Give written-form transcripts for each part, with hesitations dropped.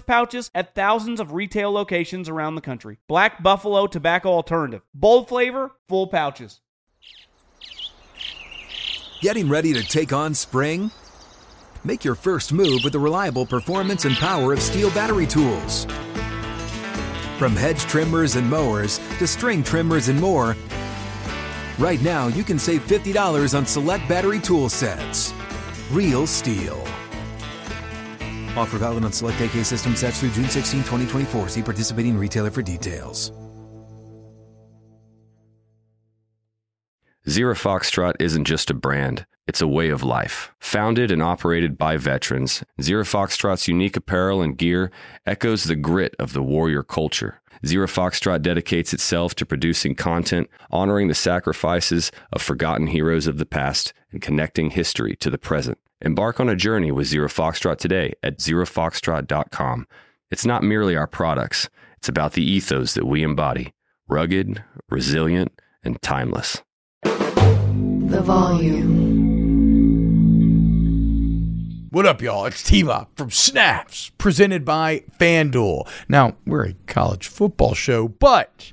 pouches at thousands of retail locations around the country. Black Buffalo Tobacco Alternative. Bold flavor, full pouches. Getting ready to take on spring? Make your first move with the reliable performance and power of Stihl battery tools. From hedge trimmers and mowers to string trimmers and more, right now you can save $50 on select battery tool sets. Real Stihl. Offer valid on select AK system sets through June 16, 2024. See participating retailer for details. Zero Foxtrot isn't just a brand, it's a way of life. Founded and operated by veterans, Zero Foxtrot's unique apparel and gear echoes the grit of the warrior culture. Zero Foxtrot dedicates itself to producing content, honoring the sacrifices of forgotten heroes of the past, and connecting history to the present. Embark on a journey with Zero Foxtrot today at zerofoxtrot.com. It's not merely our products. It's about the ethos that we embody. Rugged, resilient, and timeless. The volume. What up, y'all? It's T-Bob from Snaps, presented by FanDuel. Now, we're a college football show, but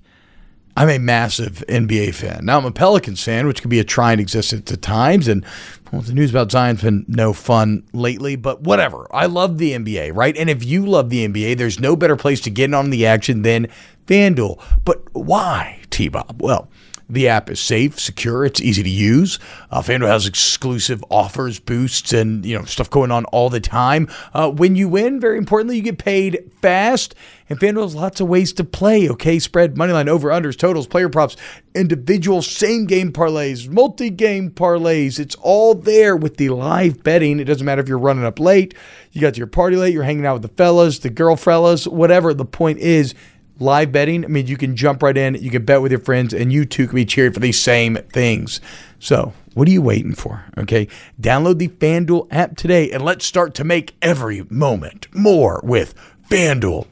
I'm a massive NBA fan. Now, I'm a Pelicans fan, which can be a try and exist at the times, and well, the news about Zion's been no fun lately, but whatever. I love the NBA, right? And if you love the NBA, there's no better place to get in on the action than FanDuel. But why, T-Bob? Well, the app is safe, secure, it's easy to use. FanDuel has exclusive offers, boosts, and stuff going on all the time. When you win, very importantly, you get paid fast. And FanDuel has lots of ways to play, okay? Spread, moneyline, over-unders, totals, player props, individual same-game parlays, multi-game parlays. It's all there with the live betting. It doesn't matter if you're running up late, you got to your party late, you're hanging out with the fellas, the girl fellas, whatever. The point is, live betting, I mean, you can jump right in, you can bet with your friends, and you too can be cheering for these same things. So what are you waiting for, okay? Download the FanDuel app today, and let's start to make every moment more with FanDuel.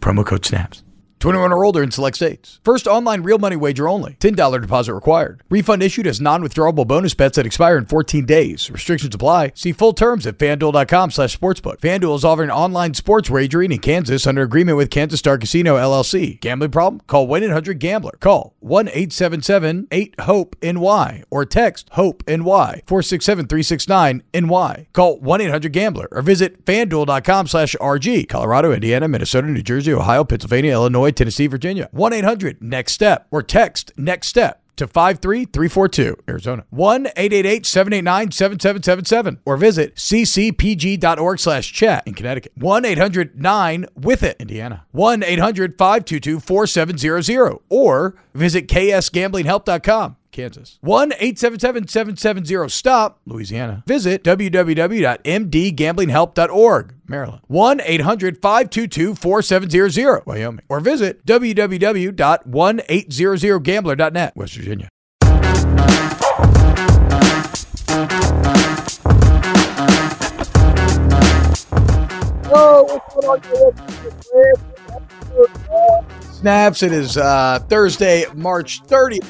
Promo code SNAPS. 21 or older in select states. First online real money wager only. $10 deposit required. Refund issued as non-withdrawable bonus bets that expire in 14 days. Restrictions apply. See full terms at FanDuel.com/sportsbook. FanDuel is offering online sports wagering in Kansas under agreement with Kansas Star Casino, LLC. Gambling problem? Call 1-800-GAMBLER. Call 1-877-8-HOPE-NY or text HOPE-NY 467-369-NY. Call 1-800-GAMBLER or visit FanDuel.com/RG. Colorado, Indiana, Minnesota, New Jersey, Ohio, Pennsylvania, Illinois, Tennessee, Virginia. 1-800-NEXT-STEP or text NEXT STEP to 53342. Arizona. 1-888-789-7777 or visit ccpg.org/chat in Connecticut. 1-800-9-WITH-IT Indiana. 1-800-522-4700 or visit ksgamblinghelp.com. Kansas. 1-877-770-STOP, Louisiana. Visit www.mdgamblinghelp.org, Maryland. 1-800-522-4700, Wyoming. Or visit www.1800gambler.net, West Virginia. Hello, what's going on? Snaps, it is Thursday, March 30th.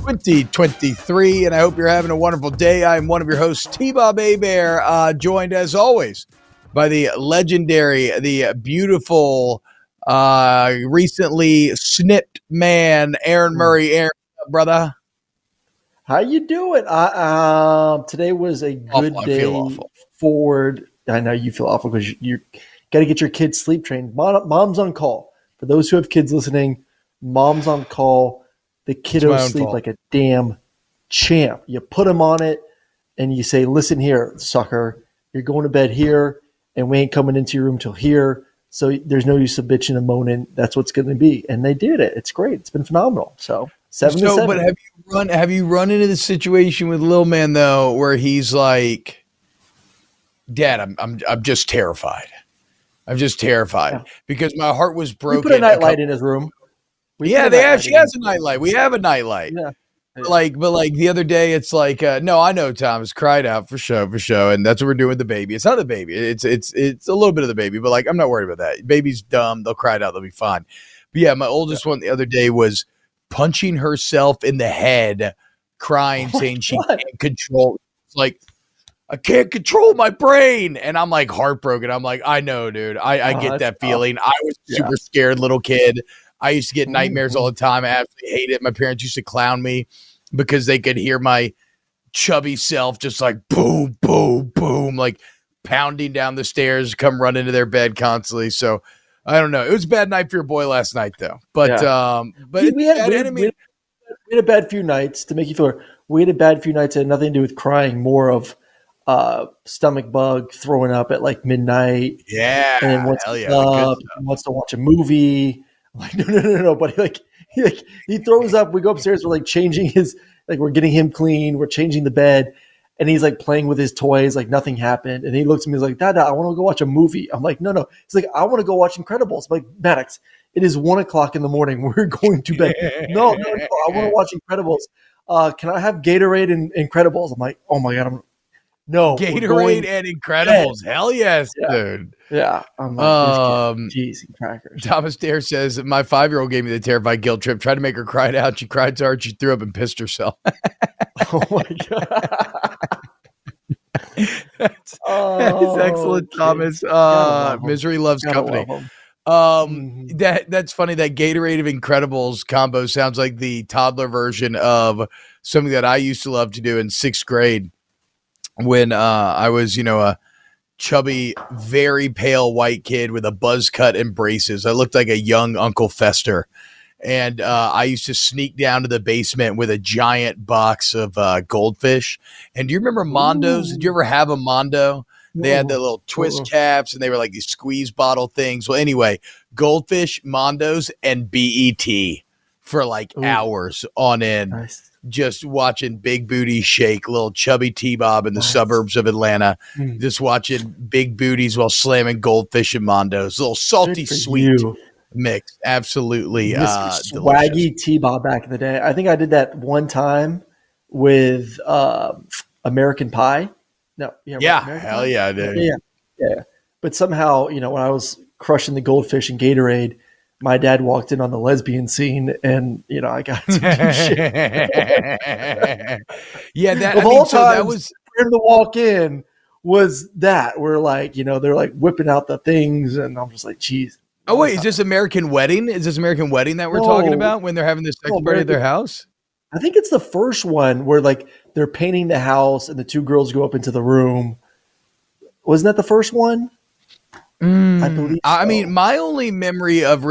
2023, and I hope you're having a wonderful day. I'm one of your hosts, T-Bob Hebert, joined as always by the legendary, the beautiful, recently snipped man, Aaron Murray. Aaron, brother, how you doing? Today was a good day forward. I know you feel awful because you got to get your kids sleep trained. Mom's on call. For those who have kids listening, mom's on call. The kiddos sleep like a damn champ. You put them on it and you say, listen here, sucker, you're going to bed here and we ain't coming into your room till here. So there's no use of bitching and moaning. That's what's going to be. And they did it. It's great. It's been phenomenal. So 7-7. But have you run into the situation with Lil Man though, where he's like, "Dad, I'm just terrified. I'm just terrified because my heart was broken." We put a nightlight in his room. She has a nightlight. We have a nightlight. Yeah. But the other day, it's like, no, I know Thomas cried out for show, and that's what we're doing with the baby. It's not the baby. It's a little bit of the baby, but like I'm not worried about that. Baby's dumb. They'll cry it out. They'll be fine. But yeah, my oldest one the other day was punching herself in the head, crying, saying she can't control. It's like, I can't control my brain, and I'm like heartbroken. I'm like, I know, dude. I get that feeling. I was super scared little kid. I used to get nightmares all the time. I absolutely hate it. My parents used to clown me because they could hear my chubby self just like boom, boom, boom, like pounding down the stairs, come run into their bed constantly. So I don't know. It was a bad night for your boy last night, though. But we had a bad few nights to make you feel. We had a bad few nights that had nothing to do with crying, more of stomach bug, throwing up at like midnight. Yeah, and then wants to watch a movie. I'm like, no, buddy. Like he throws up. We go upstairs. We're like changing his, like we're getting him clean. We're changing the bed, and he's like playing with his toys. Like nothing happened. And he looks at me. He's like, Dada, I want to go watch a movie. I'm like, no. He's like, I want to go watch Incredibles. I'm like, Maddox, it is 1:00 in the morning. We're going to bed. No. I want to watch Incredibles. Can I have Gatorade and Incredibles? I'm like, oh my god, Gatorade and Incredibles. Hell yes, dude. Yeah. I'm like, geez, crackers. Thomas Dare says, my 5-year-old gave me the terrified guilt trip. Tried to make her cry it out. She cried so hard, she threw up and pissed herself. Oh, my God. That's excellent, Thomas. Misery loves company. That's funny. That Gatorade of Incredibles combo sounds like the toddler version of something that I used to love to do in 6th grade. When I was, a chubby, very pale white kid with a buzz cut and braces. I looked like a young Uncle Fester. And I used to sneak down to the basement with a giant box of goldfish. And do you remember Mondo's? Ooh. Did you ever have a Mondo? No. They had the little twist caps, and they were like these squeeze bottle things. Well, anyway, goldfish, Mondo's, and BET for like hours on end. Nice. Just watching Big Booty shake, little chubby T-Bob in the suburbs of Atlanta. Just watching big booties while slamming goldfish and Mondo's. A little salty sweet mix. Absolutely swaggy T-Bob back in the day. I think I did that one time with American Pie. No, hell yeah, I did. Yeah. But somehow, when I was crushing the goldfish and Gatorade, my dad walked in on the lesbian scene, and I got some deep shit. That was to walk in was that we're like, they're like whipping out the things, and I'm just like, geez. Oh wait, is this American Wedding? Is this American Wedding that we're talking about when they're having this sex party at their house? I think it's the first one where like they're painting the house, and the two girls go up into the room. Wasn't that the first one? I believe so. I mean, my only memory of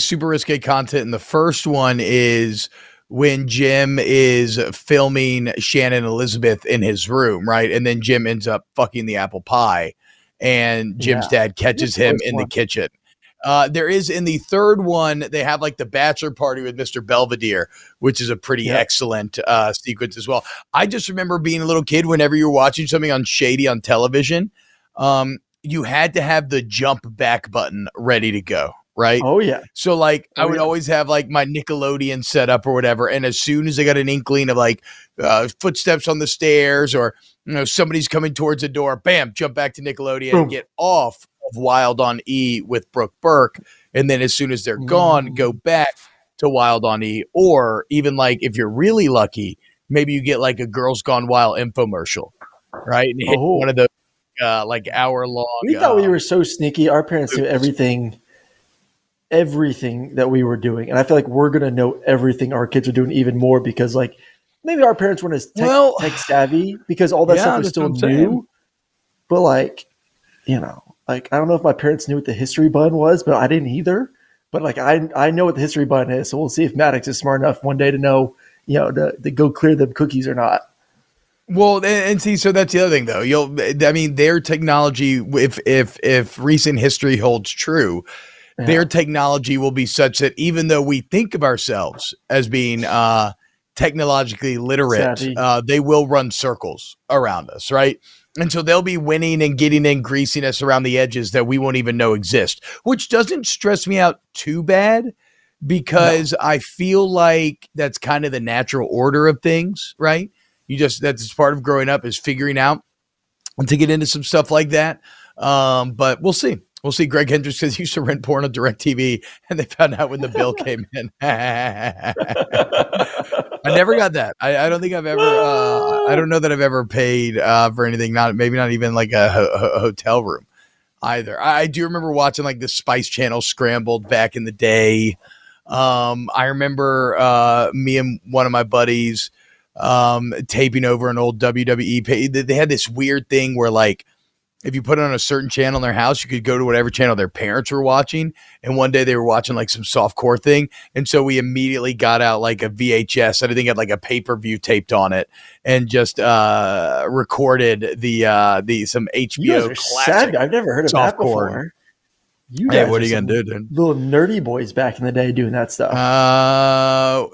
super risque content in the first one is when Jim is filming Shannon Elizabeth in his room, right? And then Jim ends up fucking the apple pie, and Jim's dad catches him in the kitchen. There is in the third one, they have like the bachelor party with Mr. Belvedere, which is a pretty excellent sequence as well. I just remember being a little kid, whenever you're watching something on Shady on television, you had to have the jump back button ready to go, right? Oh, yeah. So, like, I would always have, like, my Nickelodeon set up or whatever, and as soon as I got an inkling of, like, footsteps on the stairs or, somebody's coming towards the door, bam, jump back to Nickelodeon and get off of Wild on E with Brooke Burke, and then as soon as they're gone, go back to Wild on E, or even, like, if you're really lucky, maybe you get, like, a Girls Gone Wild infomercial, right? And hit one of those. Like hour long. We thought we were so sneaky. Our parents knew everything that we were doing, and I feel like we're gonna know everything our kids are doing even more because, like, maybe our parents weren't as tech savvy because all that stuff was still new. But like I don't know if my parents knew what the history button was, but I didn't either. But like I know what the history button is, so we'll see if Maddox is smart enough one day to know, to go clear them cookies or not. Well, and see, so that's the other thing, though. Their technology, if recent history holds true, their technology will be such that even though we think of ourselves as being technologically literate, they will run circles around us, right? And so they'll be winning and getting and greasing us around the edges that we won't even know exist, which doesn't stress me out too bad because I feel like that's kind of the natural order of things, right? You just, that's part of growing up is figuring out to get into some stuff like that. But we'll see. We'll see. Greg Hendricks says he used to rent porn on DirecTV, and they found out when the bill came in. I never got that. I don't think I've ever. I don't know that I've ever paid for anything. Not maybe not even like a hotel room either. I do remember watching like the Spice Channel Scrambled back in the day. I remember me and one of my buddies taping over an old WWE pay. They had this weird thing where like, if you put on a certain channel in their house, you could go to whatever channel their parents were watching. And one day they were watching like some softcore thing. And so we immediately got out like a VHS. I think it had like a pay-per-view taped on it and just recorded the some HBO classic. I've never heard of that before. You guys, what are you going to do, dude? Little nerdy boys back in the day doing that stuff.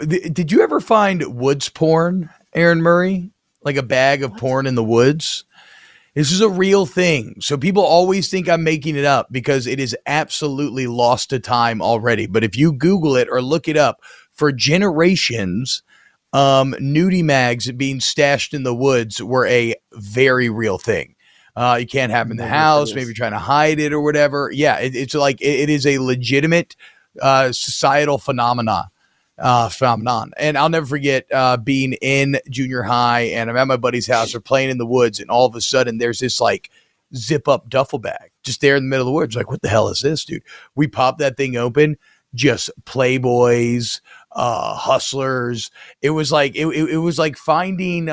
Did you ever find woods porn, Aaron Murray? Like a bag of porn in the woods? This is a real thing. So people always think I'm making it up because it is absolutely lost to time already. But if you Google it or look it up, for generations, nudie mags being stashed in the woods were a very real thing. You can't have them in the house, maybe trying to hide it or whatever. Yeah, it's like it is a legitimate societal phenomenon. And I'll never forget being in junior high, and I'm at my buddy's house, we're playing in the woods, and all of a sudden there's this like zip up duffel bag just there in the middle of the woods. Like, what the hell is this, dude? We pop that thing open, just Playboys, hustlers. It was like it was like finding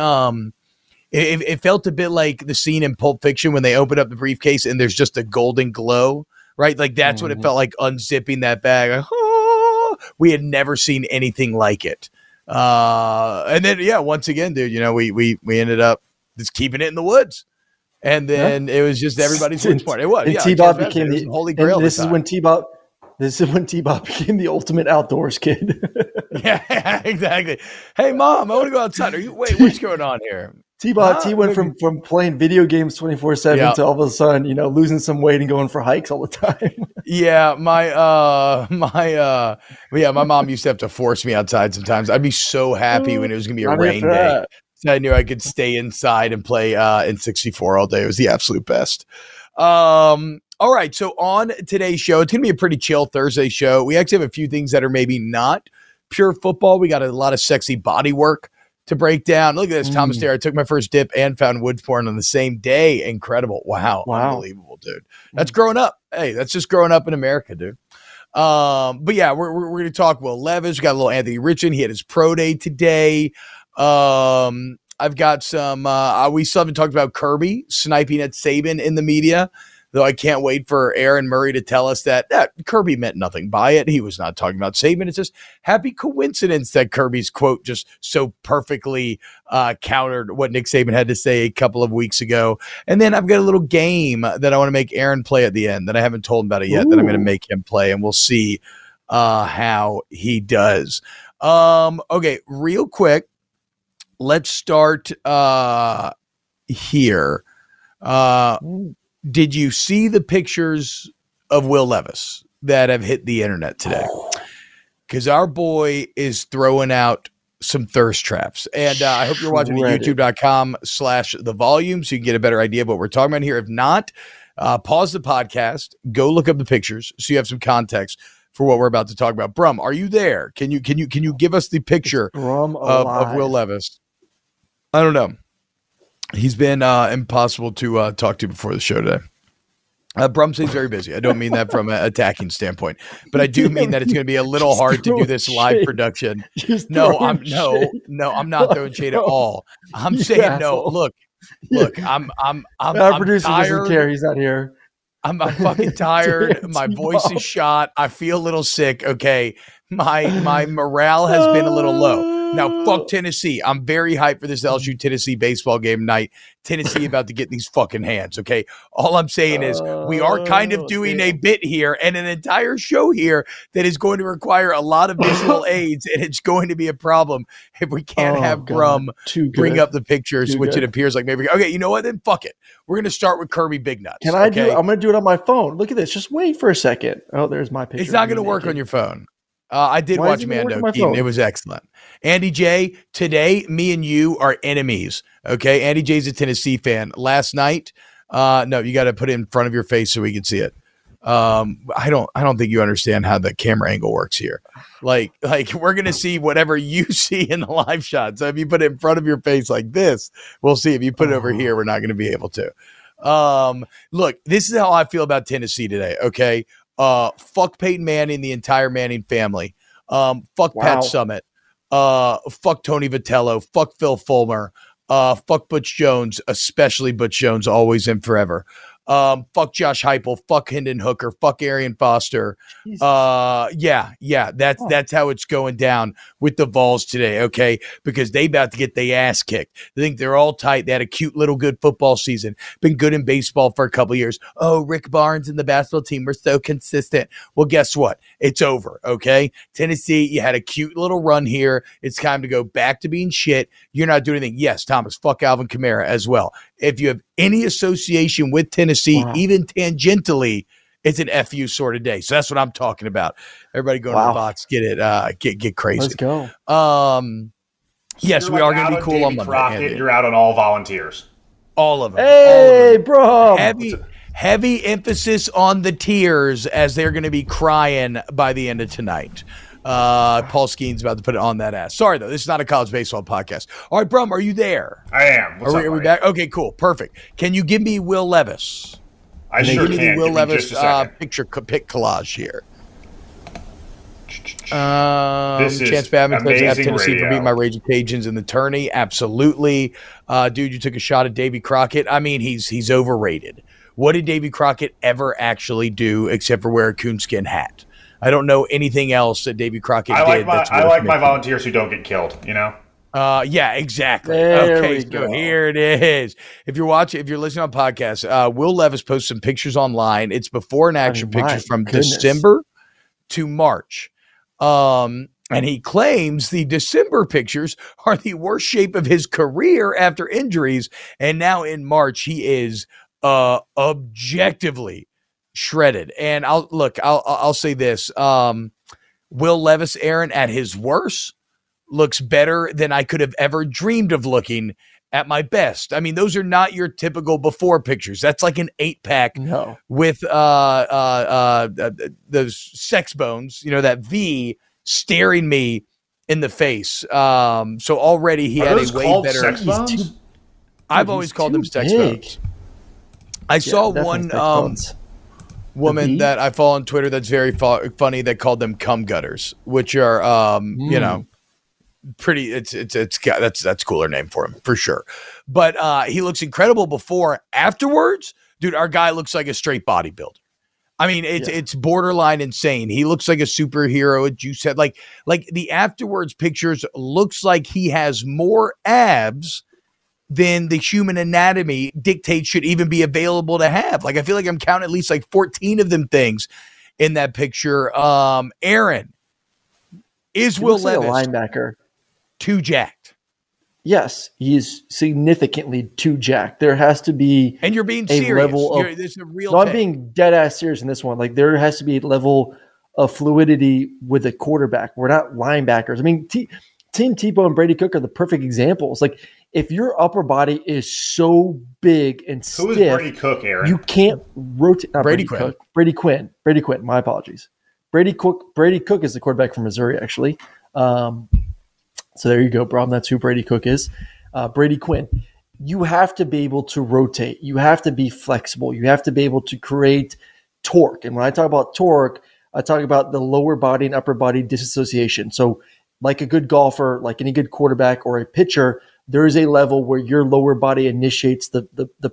it felt a bit like the scene in Pulp Fiction when they open up the briefcase and there's just a golden glow, right? Like that's what it felt like unzipping that bag. Like, we had never seen anything like it. And then, once again, dude, you know, we ended up just keeping it in the woods. And then it was just everybody's woods part. It was. And T-Bob became the holy grail. This is when T-Bob became the ultimate outdoors kid. Yeah, exactly. Hey, Mom, I want to go outside. Wait, what's going on here? T-Bob, he went from playing video games 24/7 to all of a sudden, you know, losing some weight and going for hikes all the time. Yeah, my mom used to have to force me outside sometimes. I'd be so happy when it was going to be a rain day. So I knew I could stay inside and play N64 all day. It was the absolute best. All right, so on today's show, it's going to be a pretty chill Thursday show. We actually have a few things that are maybe not pure football. We got a lot of sexy body work to break down. Look at this, Thomas there. I took my first dip and found wood porn on the same day. Incredible. Wow. Unbelievable, dude. That's growing up. Hey, that's just growing up in America, dude. But yeah, we're going to talk Will Levis. We got a little Anthony Richardson. He had his pro day today. I've got some, we still haven't talked about Kirby sniping at Saban in the media, though I can't wait for Aaron Murray to tell us that Kirby meant nothing by it. He was not talking about Saban. It's just happy coincidence that Kirby's quote just so perfectly countered what Nick Saban had to say a couple of weeks ago. And then I've got a little game that I want to make Aaron play at the end that I haven't told him about it yet. Ooh. That I'm going to make him play, and we'll see how he does. Okay, real quick, let's start here. Did you see the pictures of Will Levis that have hit the internet today? Because our boy is throwing out some thirst traps. And I hope you're watching at youtube.com/thevolume so you can get a better idea of what we're talking about here. If not, pause the podcast, go look up the pictures so you have some context for what we're about to talk about. Brum, are you there? Can you give us the picture of Will Levis? I don't know. He's been impossible to talk to before the show today. Brumsey's very busy. I don't mean that from an attacking standpoint, but I do mean that it's going to be a little hard to do this live production. No, I'm not throwing shade at all. I'm saying no. Look, I'm our producer doesn't care. He's not here. I'm fucking tired. My voice is shot. I feel a little sick. Okay. My morale has been a little low. Now, fuck Tennessee. I'm very hyped for this LSU-Tennessee baseball game night. Tennessee about to get these fucking hands, okay? All I'm saying is we are kind of doing a bit here and an entire show here that is going to require a lot of visual aids, and it's going to be a problem if we can't have Grum bring up the pictures, which it appears like maybe. Okay, you know what? Then fuck it. We're going to start with Kirby Big Nuts. Can I do it? I'm going to do it on my phone. Look at this. Just wait for a second. Oh, there's my picture. It's not going to work on your phone. I did watch Mando. It was excellent. Andy J, today, me and you are enemies. Okay. Andy J's a Tennessee fan. Last night, no, you got to put it in front of your face so we can see it. I don't think you understand how the camera angle works here. Like we're going to see whatever you see in the live shot. So if you put it in front of your face like this, we'll see. If you put it over here, we're not going to be able to. Look, this is how I feel about Tennessee today. Okay. Fuck Peyton Manning, the entire Manning family. Fuck Pat Summit. Fuck Tony Vitello. Fuck Phil Fulmer. Fuck Butch Jones, especially Butch Jones, always and forever. Fuck Josh Heupel. Fuck Hendon Hooker. Fuck Arian Foster. That's how it's going down with the Vols today, okay? Because they about to get their ass kicked. They think they're all tight. They had a cute little good football season. Been good in baseball for a couple years. Oh, Rick Barnes and the basketball team were so consistent. Well, guess what? It's over, okay? Tennessee, you had a cute little run here. It's time to go back to being shit. You're not doing anything. Yes, Thomas, fuck Alvin Kamara as well. If you have any association with Tennessee, even tangentially, it's an FU sort of day. So that's what I'm talking about. Everybody go to the bots, get it, get crazy. Let's go. So we are going to be cool on Monday. Crockett, you're out on all volunteers. All of them. Hey, bro. Heavy emphasis on the tears as they're going to be crying by the end of tonight. Paul Skeen's about to put it on that ass. Sorry, though. This is not a college baseball podcast. All right, Brum, are you there? I am. Are we back? Okay, cool. Perfect. Can you give me Will Levis? I can. Will Levis pick collage here. This is Chance Badman plays at Tennessee radio. For beating my Raging Cajuns in the tourney. Absolutely. Dude, you took a shot at Davy Crockett. I mean, he's overrated. What did Davy Crockett ever actually do except for wear a coonskin hat? I don't know anything else that Davy Crockett did. I like my volunteers who don't get killed, you know? Yeah, exactly. So here it is. If you're listening on podcasts, Will Levis posts some pictures online. It's before and after pictures from December to March. And he claims the December pictures are the worst shape of his career after injuries. And now in March, he is objectively shredded. And I'll say this. Will Levis, Aaron, at his worst, looks better than I could have ever dreamed of looking at my best. I mean, those are not your typical before pictures. That's like an 8-pack with those sex bones, you know, that V staring me in the face. So already he had a way better sex bones? I've always called them sex bones. I saw one woman that I follow on Twitter that's very funny that called them cum gutters, which are you know, pretty that's a cooler name for him for sure. But he looks incredible before. Afterwards, dude, our guy looks like a straight bodybuilder. I mean, it's borderline insane. He looks like a superhero, as you said. Like the afterwards pictures looks like he has more abs than the human anatomy dictates should even be available to have. Like, I feel like I'm counting at least like 14 of them things in that picture. Aaron, is Will Levis a linebacker too jacked? Yes, he's significantly too jacked. There has to be, and you're being serious. There's a real. No, I'm being dead ass serious in this one. Like, there has to be a level of fluidity with a quarterback. We're not linebackers. I mean, Tim Tebow and Brady Cook are the perfect examples. Like, if your upper body is so big and stiff, who is Brady Cook, Aaron? You can't rotate. Brady Quinn. My apologies. Brady Cook is the quarterback from Missouri, actually. So there you go, Brom. That's who Brady Cook is. Brady Quinn. You have to be able to rotate. You have to be flexible. You have to be able to create torque. And when I talk about torque, I talk about the lower body and upper body disassociation. So, like a good golfer, like any good quarterback or a pitcher, there is a level where your lower body initiates the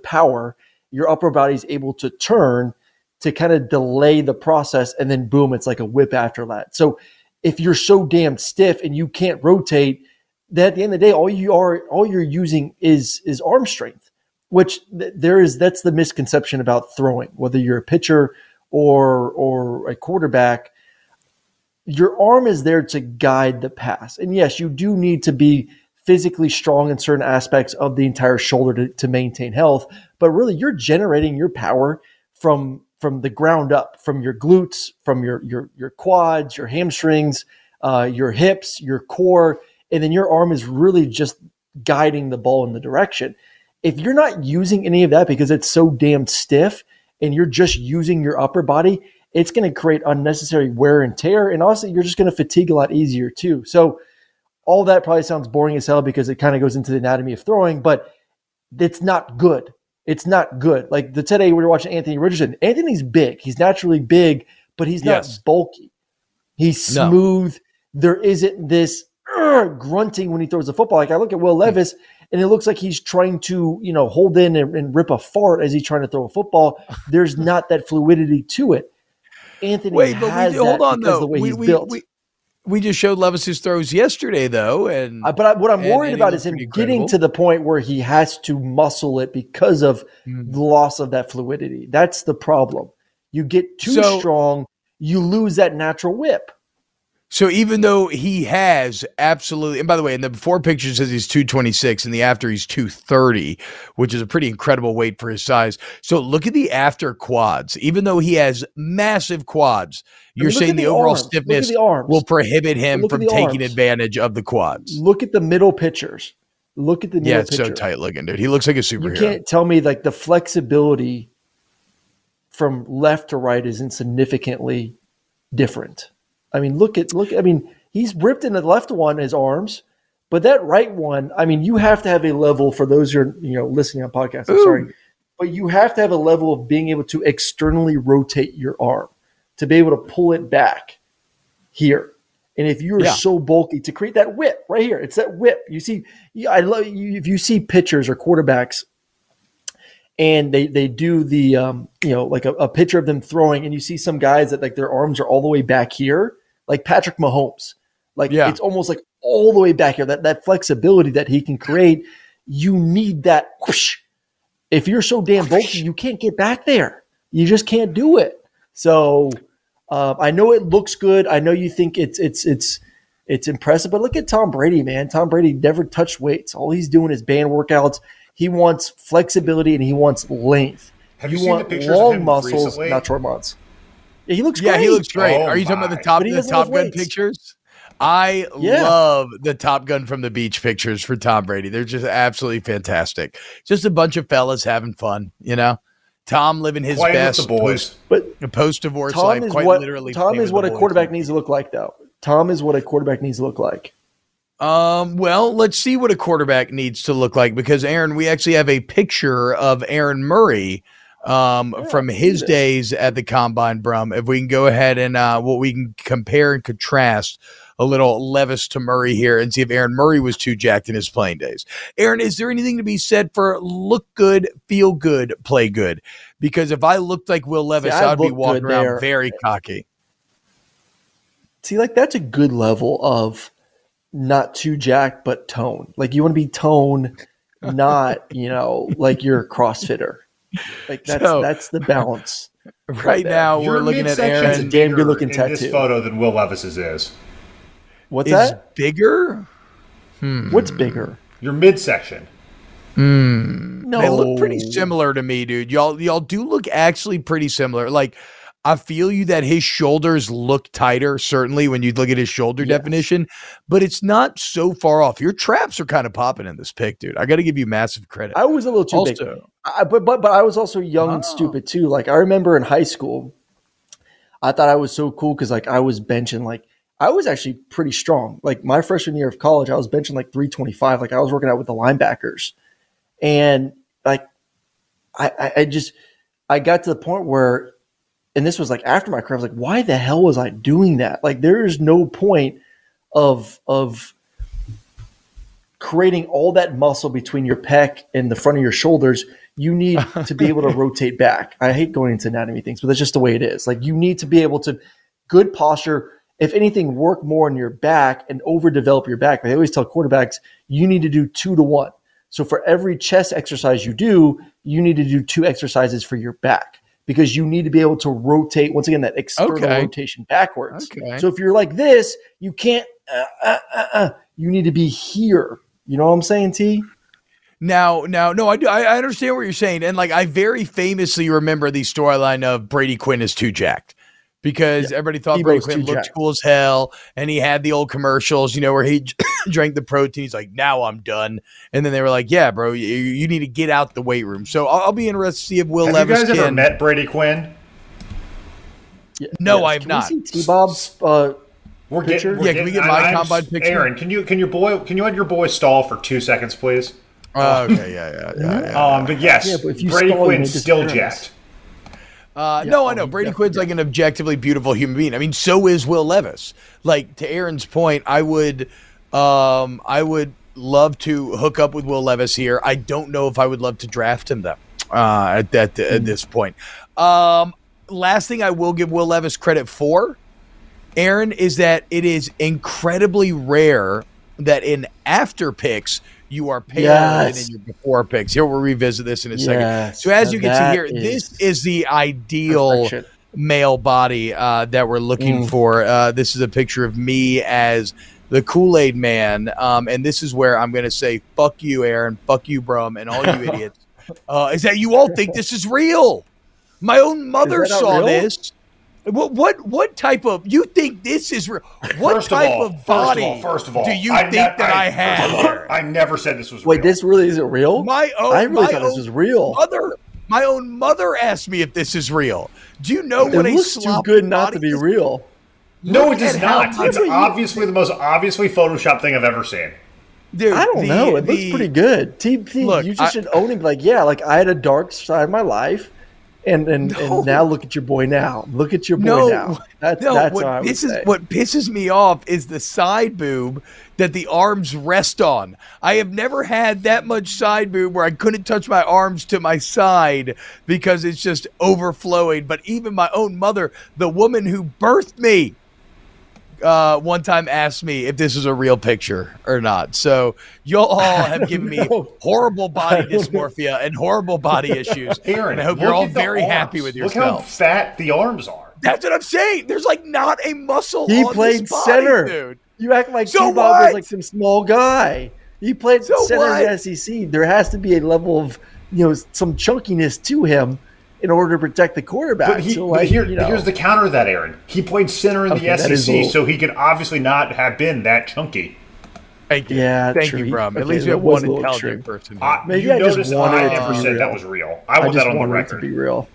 power. Your upper body is able to turn to kind of delay the process, and then boom, it's like a whip after that. So if you're so damn stiff and you can't rotate, that at the end of the day, all you're using is arm strength, which that's the misconception about throwing. Whether you're a pitcher or a quarterback, your arm is there to guide the pass. And yes, you do need to be physically strong in certain aspects of the entire shoulder to maintain health, but really you're generating your power from the ground up, from your glutes, from your quads, your hamstrings, your hips, your core, and then your arm is really just guiding the ball in the direction. If you're not using any of that because it's so damn stiff and you're just using your upper body, it's going to create unnecessary wear and tear, and also you're just going to fatigue a lot easier too. So all that probably sounds boring as hell because it kind of goes into the anatomy of throwing, but it's not good. It's not good. Like today we were watching Anthony Richardson. Anthony's big. He's naturally big, but he's not bulky. He's smooth. No. There isn't this grunting when he throws the football. Like I look at Will Levis, and it looks like he's trying to, hold in and rip a fart as he's trying to throw a football. There's not that fluidity to it. Anthony We just showed Levis's throws yesterday, though, but what I'm worried about is him getting to the point where he has to muscle it because of the loss of that fluidity. That's the problem. You get too strong, you lose that natural whip. So even though he has absolutely, and by the way, in the before picture says he's 226, and the after he's 230, which is a pretty incredible weight for his size. So look at the after quads. Even though he has massive quads, you're saying the overall stiffness will prohibit him from taking advantage of the quads. Look at the middle pictures. Look at the middle picture. So tight looking, dude. He looks like a superhero. You can't tell me like the flexibility from left to right is insignificantly different. I mean, he's ripped in the left one, his arms, but that right one, I mean, you have to have a level for those who are, listening on podcasts. I'm sorry, but you have to have a level of being able to externally rotate your arm to be able to pull it back here. And if you're so bulky to create that whip right here, it's that whip. You see, I love you. If you see pitchers or quarterbacks and they do the, like a picture of them throwing, and you see some guys that like their arms are all the way back here, like Patrick Mahomes. It's almost like all the way back here, that flexibility that he can create. You need that whoosh. If you're so damn bulky, you can't get back there. You just can't do it. So I know it looks good. I know you think it's impressive, but look at Tom Brady, man. Tom Brady never touched weights. All he's doing is band workouts. He wants flexibility and he wants length. Have you seen the pictures of him muscles, recently? Not short muscles. Yeah, he looks great. Yeah, he looks great. Are you talking about the Top Gun pictures? I love the Top Gun from the beach pictures for Tom Brady. They're just absolutely fantastic. Just a bunch of fellas having fun, Tom living his best with the boys. But post-divorce life, literally. Tom is what a quarterback needs to look like, though. Tom is what a quarterback needs to look like. Well, let's see what a quarterback needs to look like, because Aaron, we actually have a picture of Aaron Murray from his days at the Combine, Brum. If we can go ahead and we can compare and contrast a little Levis to Murray here and see if Aaron Murray was too jacked in his playing days. Aaron, is there anything to be said for look good, feel good, play good? Because if I looked like Will Levis, I'd be walking around very cocky. See, like that's a good level of not too jacked, but tone. Like you want to be tone, not, like you're a CrossFitter. Like that's the balance. Right now we're looking at Aaron. That's a damn good looking tattoo. This photo than Will Levis's is. What's that? Bigger? What's bigger? Your midsection. No. They look pretty similar to me, dude. Y'all do look actually pretty similar. Like I feel you that his shoulders look tighter, certainly when you look at his shoulder definition, but it's not so far off. Your traps are kind of popping in this pic, dude. I got to give you massive credit. I was a little too big, but I was also young and stupid too. Like I remember in high school, I thought I was so cool because like I was benching, like I was actually pretty strong. Like my freshman year of college, I was benching like 325. Like I was working out with the linebackers, and like I got to the point where. And this was like after my career, I was like, why the hell was I doing that? Like there is no point of creating all that muscle between your pec and the front of your shoulders. You need to be able to rotate back. I hate going into anatomy things, but that's just the way it is. Like you need to be able to good posture if anything, work more on your back and overdevelop your back. They always tell quarterbacks, you need to do 2 to 1. So for every chest exercise you do, you need to do 2 exercises for your back because you need to be able to rotate, once again, that external rotation backwards. So if you're like this, you can't, you need to be here. You know what I'm saying, T? No, I understand what you're saying. And like, I very famously remember the storyline of Brady Quinn is too jacked. Because everybody thought Brady Quinn looked cool as hell, and he had the old commercials, you know, where he drank the protein. He's like, now I'm done. And then they were like, yeah, bro, you need to get out the weight room. So I'll be interested to see if Will Levis can. Have you guys ever met Brady Quinn? Yeah. No, I have not. Can we see T-Bob's can we get my combine picture? Aaron, can you let your boy stall for 2 seconds, please? But yes, but Brady Quinn's still jacked. I know Brady Quinn's like an objectively beautiful human being. I mean, so is Will Levis. Like, to Aaron's point, I would love to hook up with Will Levis here. I don't know if I would love to draft him though. At this point, last thing I will give Will Levis credit for, Aaron, is that it is incredibly rare that in after picks you are paying in your before picks. Here, we'll revisit this in a second. So as you can see here, this is the ideal male body that we're looking for. This is a picture of me as the Kool-Aid man. And this is where I'm going to say, fuck you, Aaron, fuck you, Brum, and all you idiots. Is that you all think this is real. My own mother saw this. What type of you think this is real? What type of body do you think I have? I never said this was real. Wait, this really isn't real? I really thought this was real. My own mother asked me if this is real. Do you know what a sloppy body not to be real? No, it does not. It's obviously the most obviously Photoshopped thing I've ever seen. Dude, I don't know. It looks pretty good. TP, look, you just should own it. Like, yeah, like I had a dark side of my life. And now look at your boy now. Look at your boy now. What pisses me off is the side boob that the arms rest on. I have never had that much side boob where I couldn't touch my arms to my side because it's just overflowing. But even my own mother, the woman who birthed me, one time asked me if this was a real picture or not. So y'all all have given me horrible body dysmorphia and horrible body issues. Aaron, and I hope you're all very happy with yourself. Look how fat the arms are. That's what I'm saying. There's like not a muscle on this body, dude. You act like T-Bob was like some small guy. He played center in the SEC. There has to be a level of, you know, some chunkiness to him in order to protect the quarterback. But, here's the counter to that, Aaron. He played center in the SEC, so he could obviously not have been that chunky. Thank you. Yeah, thank you, bro. At least we have one intelligent person. Maybe I just wanted to be real. That was real. I want that on the record. To be real.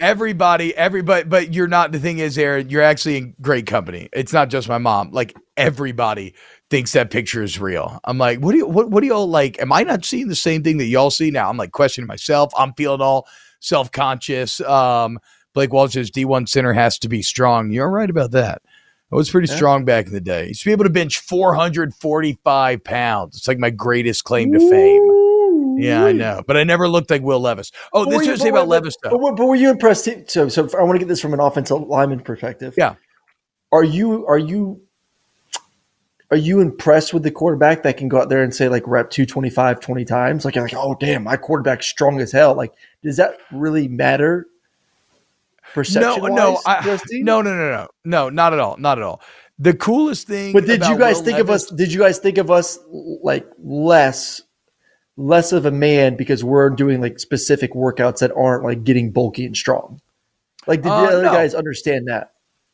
Everybody, but you're not. The thing is, Aaron, you're actually in great company. It's not just my mom. Like, everybody thinks that picture is real. I'm like, what do y'all like? Am I not seeing the same thing that y'all see now? I'm like questioning myself. I'm feeling all self-conscious. Blake Walsh's D1 center has to be strong. You're right about that. I was pretty strong back in the day. Used to be able to bench 445 pounds. It's like my greatest claim to fame. Ooh. Yeah, I know. But I never looked like Will Levis. Oh, this is what I say about Levis, though. But were you impressed? So I want to get this from an offensive lineman perspective. Yeah. Are you impressed with the quarterback that can go out there and say, like, rep 225 20 times? Like, you're like, oh, damn, my quarterback's strong as hell. Like, does that really matter perception-wise? No, not at all. Not at all. The coolest thing But did about you guys Will think Levis, of us – did you guys think of us, like, less of a man because we're doing, like, specific workouts that aren't, like, getting bulky and strong? Like, did the other guys understand that?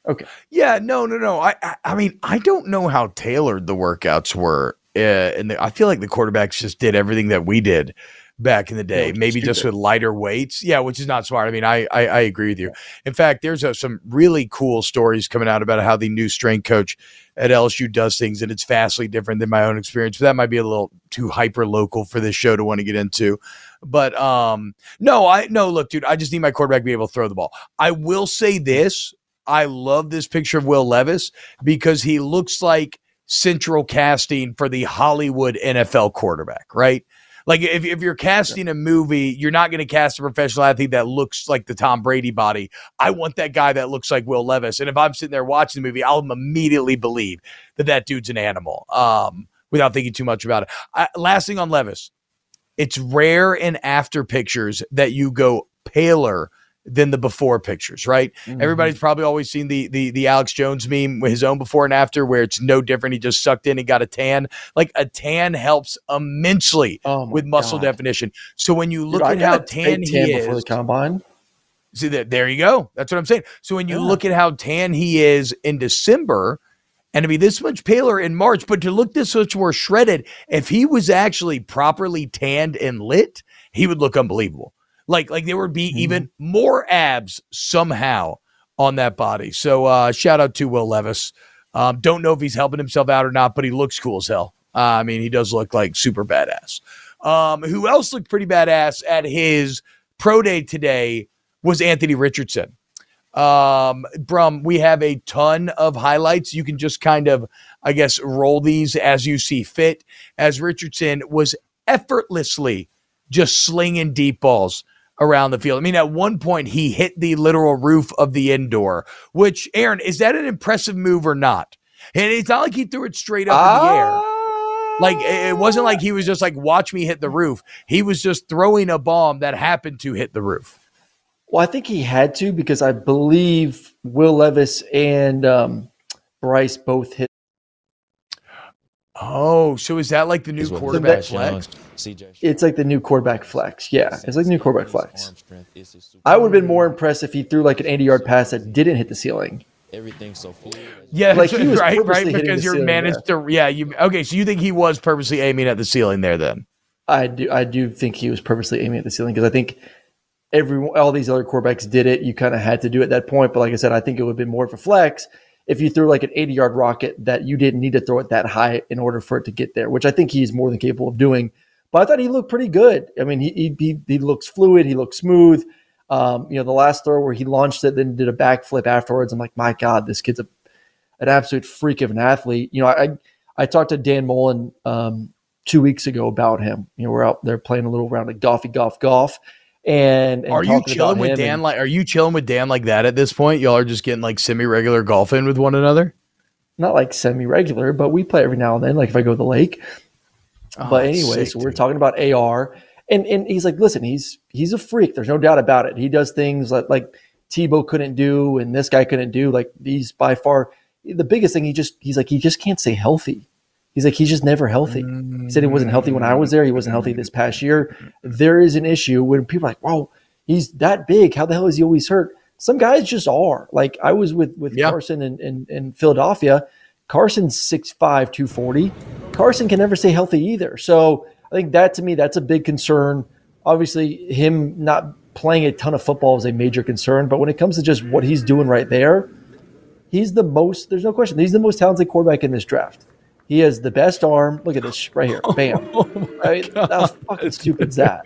Okay. Yeah, no. I mean, I don't know how tailored the workouts were. I feel like the quarterbacks just did everything that we did back in the day, maybe just with lighter weights. Yeah, which is not smart. I mean, I agree with you. In fact, there's some really cool stories coming out about how the new strength coach at LSU does things, and it's vastly different than my own experience. But that might be a little too hyper-local for this show to want to get into. But look, dude, I just need my quarterback to be able to throw the ball. I will say this. I love this picture of Will Levis because he looks like central casting for the Hollywood NFL quarterback, right? Like, if you're casting a movie, you're not going to cast a professional athlete that looks like the Tom Brady body. I want that guy that looks like Will Levis. And if I'm sitting there watching the movie, I'll immediately believe that that dude's an animal without thinking too much about it. Last thing on Levis, it's rare in after pictures that you go paler than the before pictures, right? Mm-hmm. Everybody's probably always seen the Alex Jones meme with his own before and after, where it's no different. He just sucked in and got a tan. Like, a tan helps immensely with muscle definition. So when you look at how tan he is before the combine, see that, there you go. That's what I'm saying. So when you look at how tan he is in December, and to be this much paler in March, but to look this much more shredded, if he was actually properly tanned and lit, he would look unbelievable. Like there would be even more abs somehow on that body. So shout out to Will Levis. Don't know if he's helping himself out or not, but he looks cool as hell. I mean, he does look like super badass. Who else looked pretty badass at his pro day today was Anthony Richardson. Brum, we have a ton of highlights. You can just kind of, I guess, roll these as you see fit, as Richardson was effortlessly just slinging deep balls around the field. I mean, at one point he hit the literal roof of the indoor, which, Aaron, is that an impressive move or not? And it's not like he threw it straight up in the air. Like, it wasn't like he was just like, watch me hit the roof. He was just throwing a bomb that happened to hit the roof. Well, I think he had to, because I believe Will Levis and Bryce both hit. Oh, so is that like the new quarterback flex? It's like the new quarterback flex. Yeah, it's like the new quarterback flex. I would have been more impressed if he threw like an 80-yard pass that didn't hit the ceiling. Everything's so fluid. Yeah, like he was right, because you're managed to. Yeah, you okay? So you think he was purposely aiming at the ceiling there? Then I do think he was purposely aiming at the ceiling, because I think all these other quarterbacks did it. You kind of had to do it at that point. But like I said, I think it would have been more of a flex if you threw like an 80-yard rocket that you didn't need to throw it that high in order for it to get there, which I think he's more than capable of doing. But I thought he looked pretty good. I mean, he looks fluid. He looks smooth. You know, the last throw where he launched it, then did a backflip afterwards. I'm like, my God, this kid's an absolute freak of an athlete. You know, I talked to Dan Mullen 2 weeks ago about him. You know, we're out there playing a little round of golf. And are you chilling with Dan? And, like, are you chilling with Dan like that at this point? Y'all are just getting like semi-regular golf in with one another. Not like semi-regular, but we play every now and then. Like if I go to the lake. Oh, but anyway, so we're talking about AR, and he's like, listen, he's a freak. There's no doubt about it. He does things that like Tebow couldn't do, and this guy couldn't do. Like, he's by far the biggest thing. He just can't stay healthy. He's like, he's just never healthy. He said he wasn't healthy when I was there. He wasn't healthy this past year. There is an issue when people are like, whoa, he's that big. How the hell is he always hurt? Some guys just are. Like, I was with Carson in Philadelphia. Carson's 6'5", 240. Carson can never stay healthy either. So I think that, to me, that's a big concern. Obviously, him not playing a ton of football is a major concern. But when it comes to just what he's doing right there, there's no question, he's the most talented quarterback in this draft. He has the best arm. Look at this right here. Bam. How fucking stupid is that?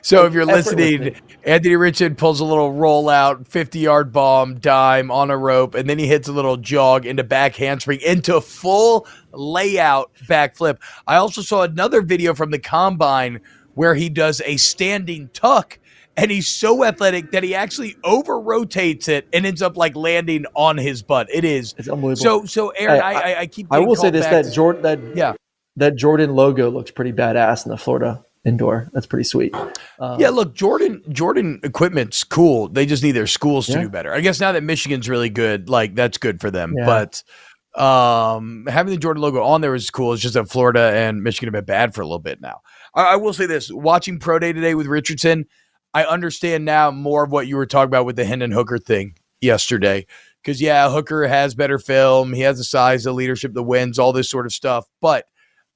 So if you're listening, Anthony Richardson pulls a little rollout, 50-yard bomb, dime on a rope, and then he hits a little jog into back handspring, into full layout backflip. I also saw another video from the combine where he does a standing tuck, and he's so athletic that he actually over-rotates it and ends up like landing on his butt. It's unbelievable. So Aaron, I keep. I will say this: that Jordan logo looks pretty badass in the Florida indoor. That's pretty sweet. Look, Jordan equipment's cool. They just need their schools to do better. I guess now that Michigan's really good, like that's good for them. Yeah. But having the Jordan logo on there is cool. It's just that Florida and Michigan have been bad for a little bit now. I will say this: watching Pro Day today with Richardson, I understand now more of what you were talking about with the Hendon Hooker thing yesterday. Because, Hooker has better film. He has the size, the leadership, the wins, all this sort of stuff. But,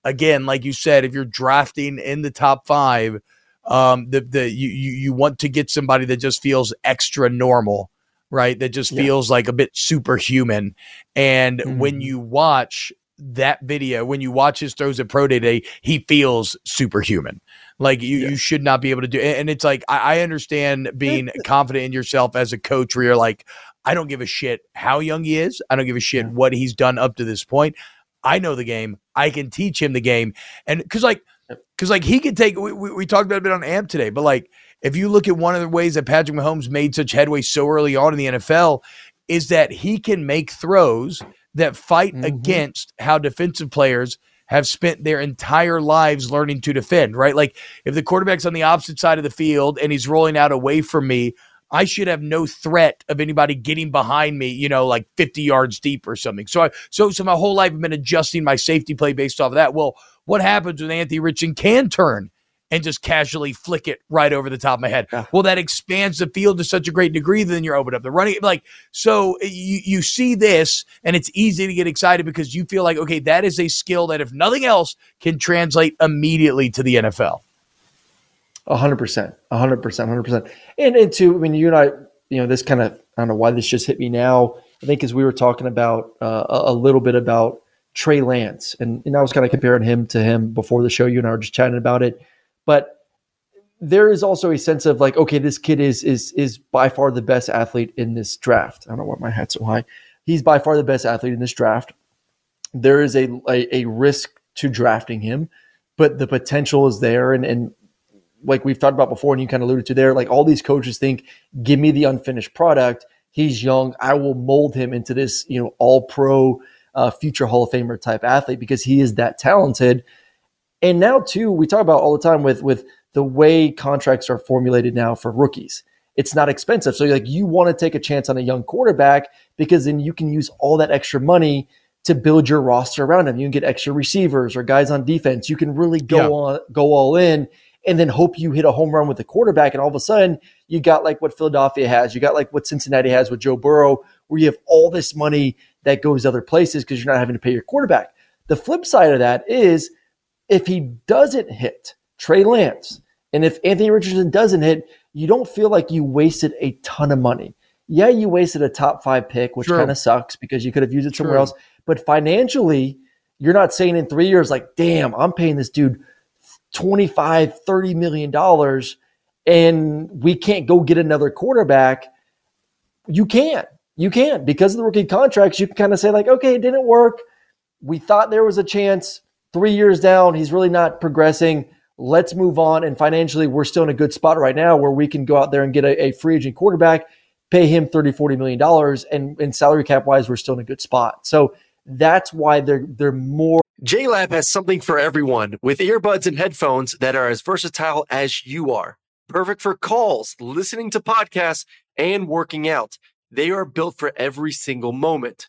again, like you said, if you're drafting in the top five, you want to get somebody that just feels extra normal, right? That just feels like a bit superhuman. And when you watch that video, when you watch his throws at Pro Day Day, he feels superhuman. Like you should not be able to do. And it's like, I understand being confident in yourself as a coach where you're like, I don't give a shit how young he is. I don't give a shit what he's done up to this point. I know the game. I can teach him the game. And because like Because, like, he could take – we talked about it a bit on AMP today, but, like, if you look at one of the ways that Patrick Mahomes made such headway so early on in the NFL is that he can make throws that fight against how defensive players have spent their entire lives learning to defend, right? Like, if the quarterback's on the opposite side of the field and he's rolling out away from me, I should have no threat of anybody getting behind me, you know, like 50 yards deep or something. So my whole life I've been adjusting my safety play based off of that. Well, what happens when Anthony Richardson can turn and just casually flick it right over the top of my head? Yeah. Well, that expands the field to such a great degree that then you're opened up the running. Like, so you see this, and it's easy to get excited because you feel like, okay, that is a skill that, if nothing else, can translate immediately to the NFL. 100%. And to, I mean, you and I, you know, this kind of, I don't know why this just hit me now. I think as we were talking about a little bit about Trey Lance, and I was kind of comparing him to him before the show. You and I were just chatting about it. But there is also a sense of like, okay, this kid is by far the best athlete in this draft. I don't know why my hat's so high. He's by far the best athlete in this draft. There is a risk to drafting him, but the potential is there. And like we've talked about before, and you kind of alluded to there, like all these coaches think, give me the unfinished product. He's young. I will mold him into this, you know, all-pro future Hall of Famer type athlete because he is that talented. And now, too, we talk about all the time with the way contracts are formulated now for rookies. It's not expensive. So, like, you want to take a chance on a young quarterback because then you can use all that extra money to build your roster around him. You can get extra receivers or guys on defense. You can really go all in and then hope you hit a home run with the quarterback. And all of a sudden, you got, like, what Philadelphia has. You got, like, what Cincinnati has with Joe Burrow, where you have all this money that goes other places because you're not having to pay your quarterback. The flip side of that is, if he doesn't hit Trey Lance, and if Anthony Richardson doesn't hit, you don't feel like you wasted a ton of money. Yeah, you wasted a top 5 pick, which kind of sucks because you could have used it somewhere else. But financially, you're not saying in 3 years, like, damn, I'm paying this dude $25, $30 million, and we can't go get another quarterback. You can't. You can't. Because of the rookie contracts, you can kind of say, like, okay, it didn't work. We thought there was a chance. 3 years down, he's really not progressing. Let's move on. And financially, we're still in a good spot right now where we can go out there and get a free agent quarterback, pay him $30, $40 million. And salary cap wise, we're still in a good spot. So that's why they're more. JLab has something for everyone with earbuds and headphones that are as versatile as you are. Perfect for calls, listening to podcasts, and working out. They are built for every single moment.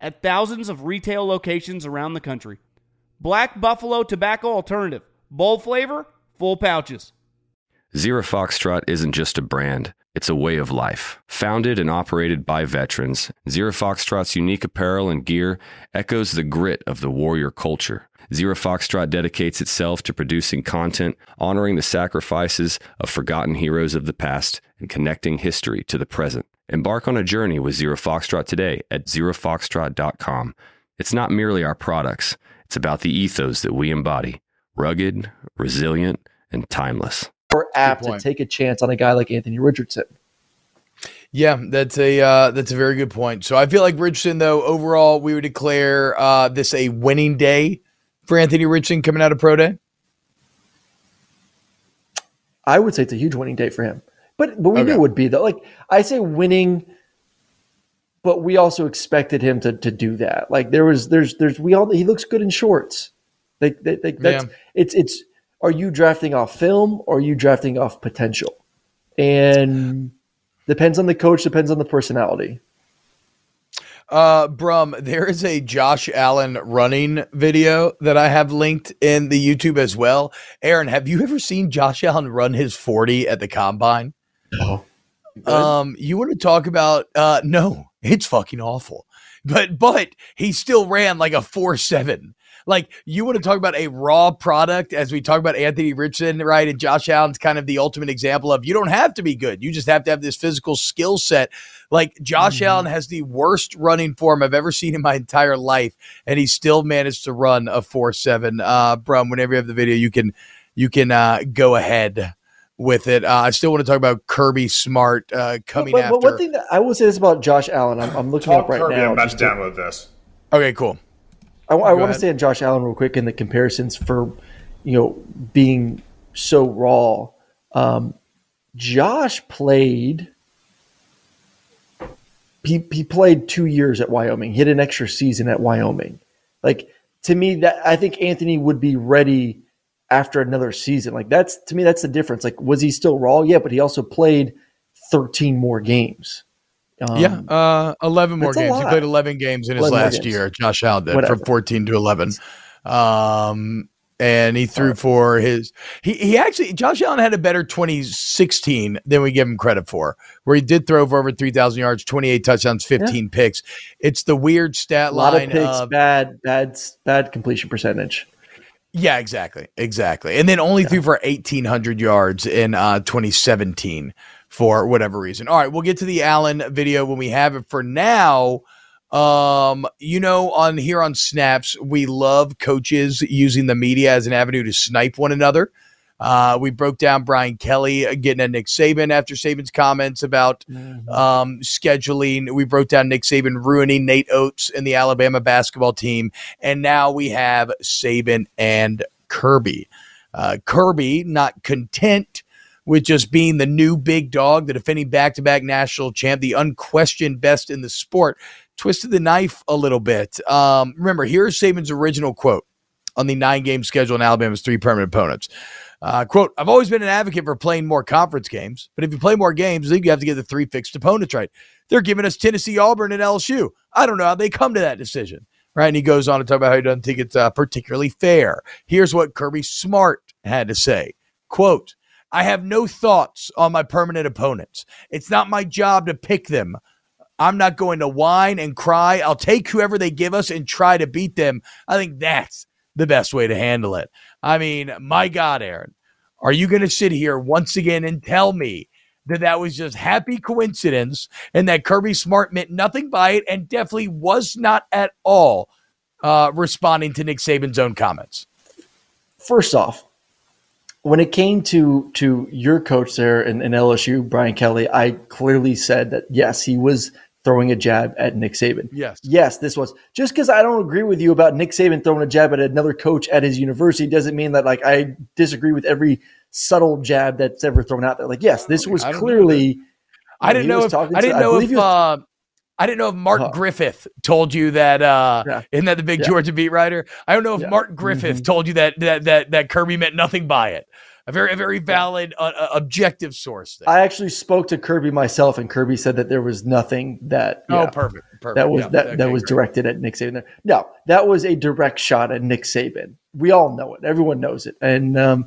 at thousands of retail locations around the country. Black Buffalo Tobacco Alternative. Bold flavor, full pouches. Zero Foxtrot isn't just a brand. It's a way of life. Founded and operated by veterans, Zero Foxtrot's unique apparel and gear echoes the grit of the warrior culture. Zero Foxtrot dedicates itself to producing content, honoring the sacrifices of forgotten heroes of the past, and connecting history to the present. Embark on a journey with Zero Foxtrot today at zerofoxtrot.com. It's not merely our products. It's about the ethos that we embody. Rugged, resilient, and timeless. We're apt to take a chance on a guy like Anthony Richardson. Yeah, that's a very good point. So I feel like Richardson, though, overall, we would declare this a winning day for Anthony Richardson coming out of Pro Day. I would say it's a huge winning day for him. But we knew it would be, though. Like, I say winning, but we also expected him to do that. Like, he looks good in shorts. Like that's, yeah. It's are you drafting off film or are you drafting off potential? And depends on the coach, depends on the personality. Brum, there is a Josh Allen running video that I have linked in the YouTube as well. Aaron, have you ever seen Josh Allen run his 40 at the combine? No. You want to talk about no, it's fucking awful. But he still ran like a 4.7. Like, you want to talk about a raw product as we talk about Anthony Richardson, right? And Josh Allen's kind of the ultimate example of you don't have to be good. You just have to have this physical skill set. Like, Josh Allen has the worst running form I've ever seen in my entire life, and he still managed to run a 4.7. Brum, whenever you have the video, you can go ahead with it. I still want to talk about Kirby Smart coming after. But one thing that I will say is about Josh Allen. I'm looking up right Kirby, now. I'm about to download this. Okay, cool. I want to say on Josh Allen real quick and the comparisons for, being so raw. Josh played. He played 2 years at Wyoming. Hit an extra season at Wyoming. Like, to me, that I think Anthony would be ready after another season. Like, that's the difference. Like, was he still raw? Yeah, but he also played 13 more games. 11 more games. He played 11 games in his last year. Josh Allen did, from 14 to 11. And he threw for his – he actually – Josh Allen had a better 2016 than we give him credit for, where he did throw for over 3,000 yards, 28 touchdowns, 15 picks. It's the weird stat line. A lot of picks, bad completion percentage. Yeah, exactly. And then only threw for 1,800 yards in 2017 for whatever reason. All right, we'll get to the Allen video when we have it. For now, on here on Snaps, we love coaches using the media as an avenue to snipe one another. We broke down Brian Kelly getting at Nick Saban after Saban's comments about scheduling. We broke down Nick Saban ruining Nate Oates and the Alabama basketball team. And now we have Saban and Kirby. Kirby, not content with just being the new big dog, the defending back-to-back national champ, the unquestioned best in the sport, twisted the knife a little bit. Remember, here's Saban's original quote on the 9-game schedule in Alabama's 3 permanent opponents. Quote, I've always been an advocate for playing more conference games, but if you play more games, you have to get the 3 fixed opponents right. They're giving us Tennessee, Auburn, and LSU. I don't know how they come to that decision. Right, and he goes on to talk about how he doesn't think it's particularly fair. Here's what Kirby Smart had to say. Quote, I have no thoughts on my permanent opponents. It's not my job to pick them. I'm not going to whine and cry. I'll take whoever they give us and try to beat them. I think that's the best way to handle it. I mean, my God, Aaron, are you going to sit here once again and tell me that was just happy coincidence and that Kirby Smart meant nothing by it and definitely was not at all responding to Nick Saban's own comments? First off, when it came to your coach there in LSU, Brian Kelly, I clearly said that, yes, he was throwing a jab at Nick Saban. Yes, this was. Just because I don't agree with you about Nick Saban throwing a jab at another coach at his university doesn't mean that, like, I disagree with every subtle jab that's ever thrown out there. Like, yes, this was clearly – I didn't know if – I didn't know if Mark Griffith told you that. Isn't that the big Georgia beat writer? I don't know if Mark Griffith told you that Kirby meant nothing by it. A very valid, objective source there. I actually spoke to Kirby myself, and Kirby said that there was nothing that was directed at Nick Saban. No, that was a direct shot at Nick Saban. We all know it. Everyone knows it. And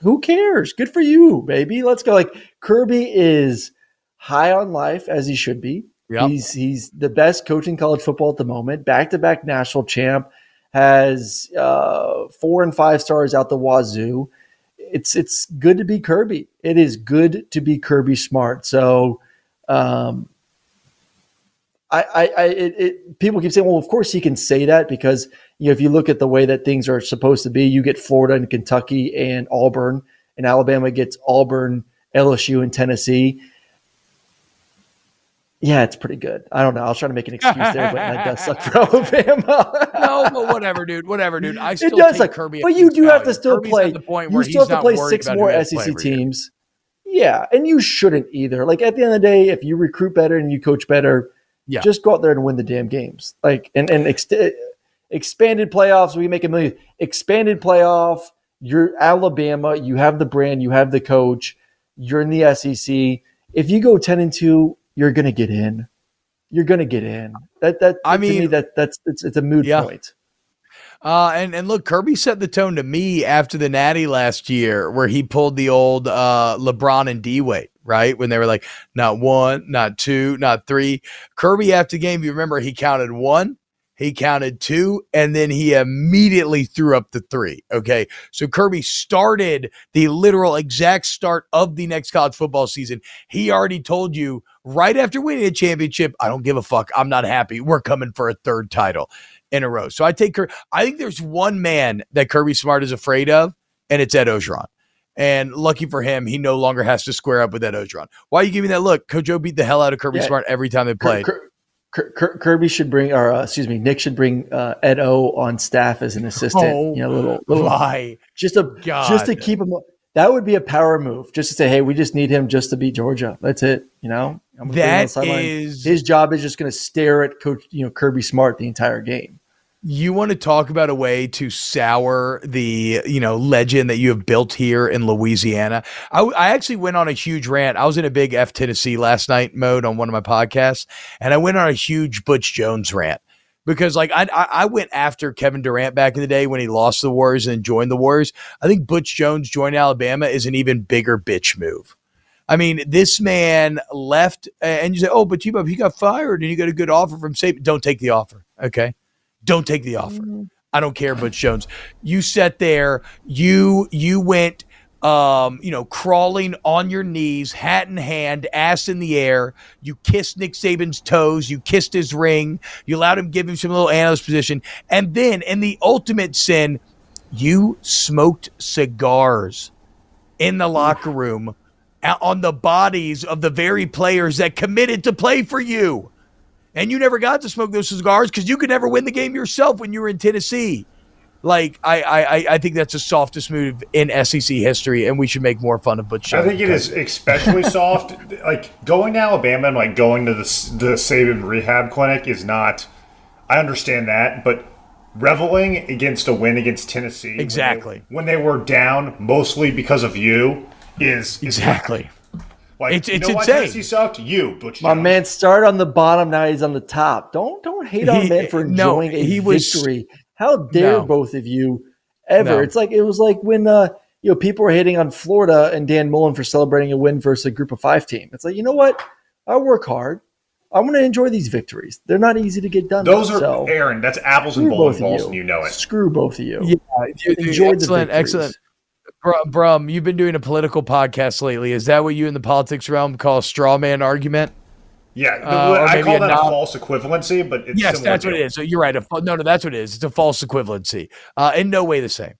who cares? Good for you, baby. Let's go. Like, Kirby is high on life, as he should be. Yep. He's the best coach in college football at the moment. Back-to-back national champ, has 4 and 5 stars out the wazoo. It's good to be Kirby. It is good to be Kirby Smart. So, people keep saying, well, of course he can say that because, you know, if you look at the way that things are supposed to be, you get Florida and Kentucky and Auburn, and Alabama gets Auburn, LSU, and Tennessee. Yeah, it's pretty good. I don't know. I was trying to make an excuse there, but that does suck for Alabama. No, but whatever, dude. I still think Kirby. But you do have to still play. You still have to play 6 more SEC teams. Yeah, and you shouldn't either. Like, at the end of the day, if you recruit better and you coach better, just go out there and win the damn games. Like, and expanded playoffs, we make $1 million. Expanded playoff, you're Alabama. You have the brand. You have the coach. You're in the SEC. If you go 10-2. You're gonna get in. That's a moot point. And look, Kirby set the tone to me after the Natty last year, where he pulled the old LeBron and D-Wade, right? When they were like, not 1, not 2, not 3. Kirby after the game, you remember, he counted 1. He counted 2, and then he immediately threw up the 3. Okay, so Kirby started the literal exact start of the next college football season. He already told you right after winning a championship, I don't give a fuck. I'm not happy. We're coming for a 3rd title in a row. So I think there's one man that Kirby Smart is afraid of, and it's Ed Ogeron. And lucky for him, he no longer has to square up with Ed Ogeron. Why are you giving that look? Coach O beat the hell out of Kirby Smart every time they played. Kirby should bring, or Nick should bring Ed O on staff as an assistant. Oh, you know, little lie, just to keep him. That would be a power move, just to say, hey, we just need him just to beat Georgia. That's it. You know, his job is just going to stare at Coach, you know, Kirby Smart the entire game. You want to talk about a way to sour the, you know, legend that you have built here in Louisiana. I actually went on a huge rant. I was in a big F Tennessee last night mode on one of my podcasts, and I went on a huge Butch Jones rant because, like, I went after Kevin Durant back in the day when he lost the Warriors and joined the Warriors. I think Butch Jones joined Alabama is an even bigger bitch move. I mean, this man left, and you say, oh, but T-Bob, he got fired and he got a good offer from Saban. Don't take the offer, okay? Don't take the offer. I don't care, Butch Jones. You sat there. You went, you know, crawling on your knees, hat in hand, ass in the air. You kissed Nick Saban's toes. You kissed his ring. You allowed him, give him some little analyst position. And then, in the ultimate sin, you smoked cigars in the locker room on the bodies of the very players that committed to play for you. And you never got to smoke those cigars because you could never win the game yourself when you were in Tennessee. Like, I think that's the softest move in SEC history, and we should make more fun of Butch. I think it is especially soft. Like, going to Alabama and, like, going to the Saban rehab clinic is not – I understand that, but reveling against a win against Tennessee. Exactly. When they were down mostly because of you is – Exactly. Like, it's insane. He sucked you, Butch. My man started on the bottom, now he's on the top. Don't hate on man for enjoying victory. How dare both of you ever? No. It was like when you know, people were hating on Florida and Dan Mullen for celebrating a win versus a group of 5 team. It's like, you know what? I work hard. I want to enjoy these victories. They're not easy to get done. Aaron, that's apples and balls, and you know it. Screw both of you. Yeah, enjoy the victories. Excellent. Brum, you've been doing a political podcast lately. Is that what you in the politics realm call a straw man argument? Yeah, I call that a false equivalency, but it's yes, that's what it is. So you're right. No, that's what it is. It's a false equivalency. In no way the same.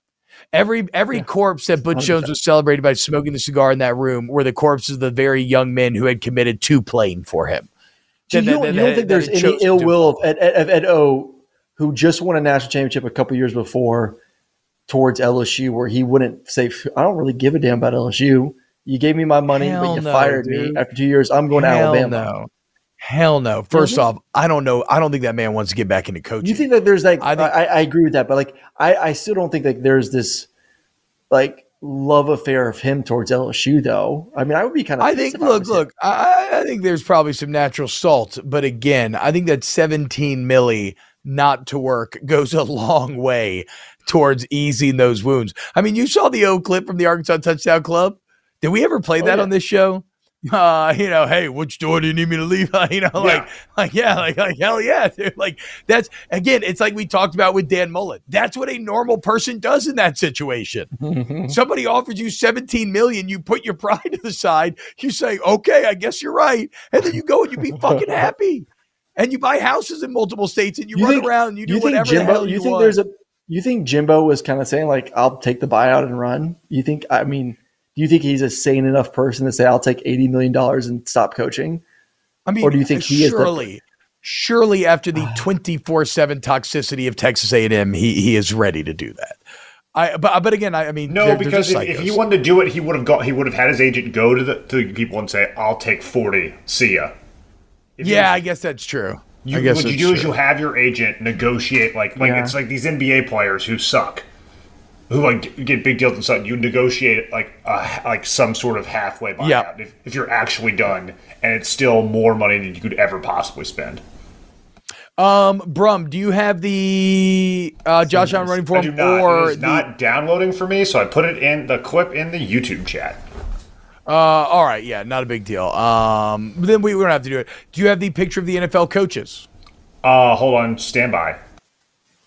Every corpse that Butch Jones was celebrated by smoking the cigar in that room were the corpses of the very young men who had committed to playing for him. You don't think there's any ill will of Ed O, who just won a national championship a couple years before, towards LSU, where he wouldn't say, I don't really give a damn about LSU. You gave me my money, but you fired me after 2 years. I'm going to Alabama. No. Hell no. First off, I don't know. I don't think that man wants to get back into coaching. You think that there's like, I agree with that, but like, I still don't think like there's this like love affair of him towards LSU though. I mean, I would be kind of, I think, look, I think there's probably some natural salt, but again, I think that 17 milli not to work goes a long way towards easing those wounds. I mean, you saw the old clip from the Arkansas Touchdown Club. Did we ever play that on this show? You know, hey, which door do you need me to leave? You know, like hell yeah, dude. Like that's again, it's like we talked about with Dan Mullen. That's what a normal person does in that situation. Somebody offers you 17 million, you put your pride to the side, you say, okay, I guess you're right. And then you go and you be fucking happy. And you buy houses in multiple states and you run around and you do whatever Jimbo, the hell you want. You think Jimbo was kind of saying like, I'll take the buyout and run? Do you think he's a sane enough person to say, I'll take $80 million and stop coaching? I mean, or do you think he is? Surely after the 24/7 toxicity of Texas A&M, he is ready to do that. But again, I mean, no, because if he wanted to do it, he would have had his agent go to the people and say, I'll take 40. See ya. I guess that's true. What you do is you have your agent negotiate like it's like these NBA players who suck. Who like get big deals and stuff? You negotiate like some sort of halfway buyout if you're actually done, and it's still more money than you could ever possibly spend. Brum, do you have the Josh Allen running form? I do not. Or it is not downloading for me, so I put it in the clip in the YouTube chat. All right, yeah, not a big deal. Then we don't have to do it. Do you have the picture of the NFL coaches? Hold on, standby.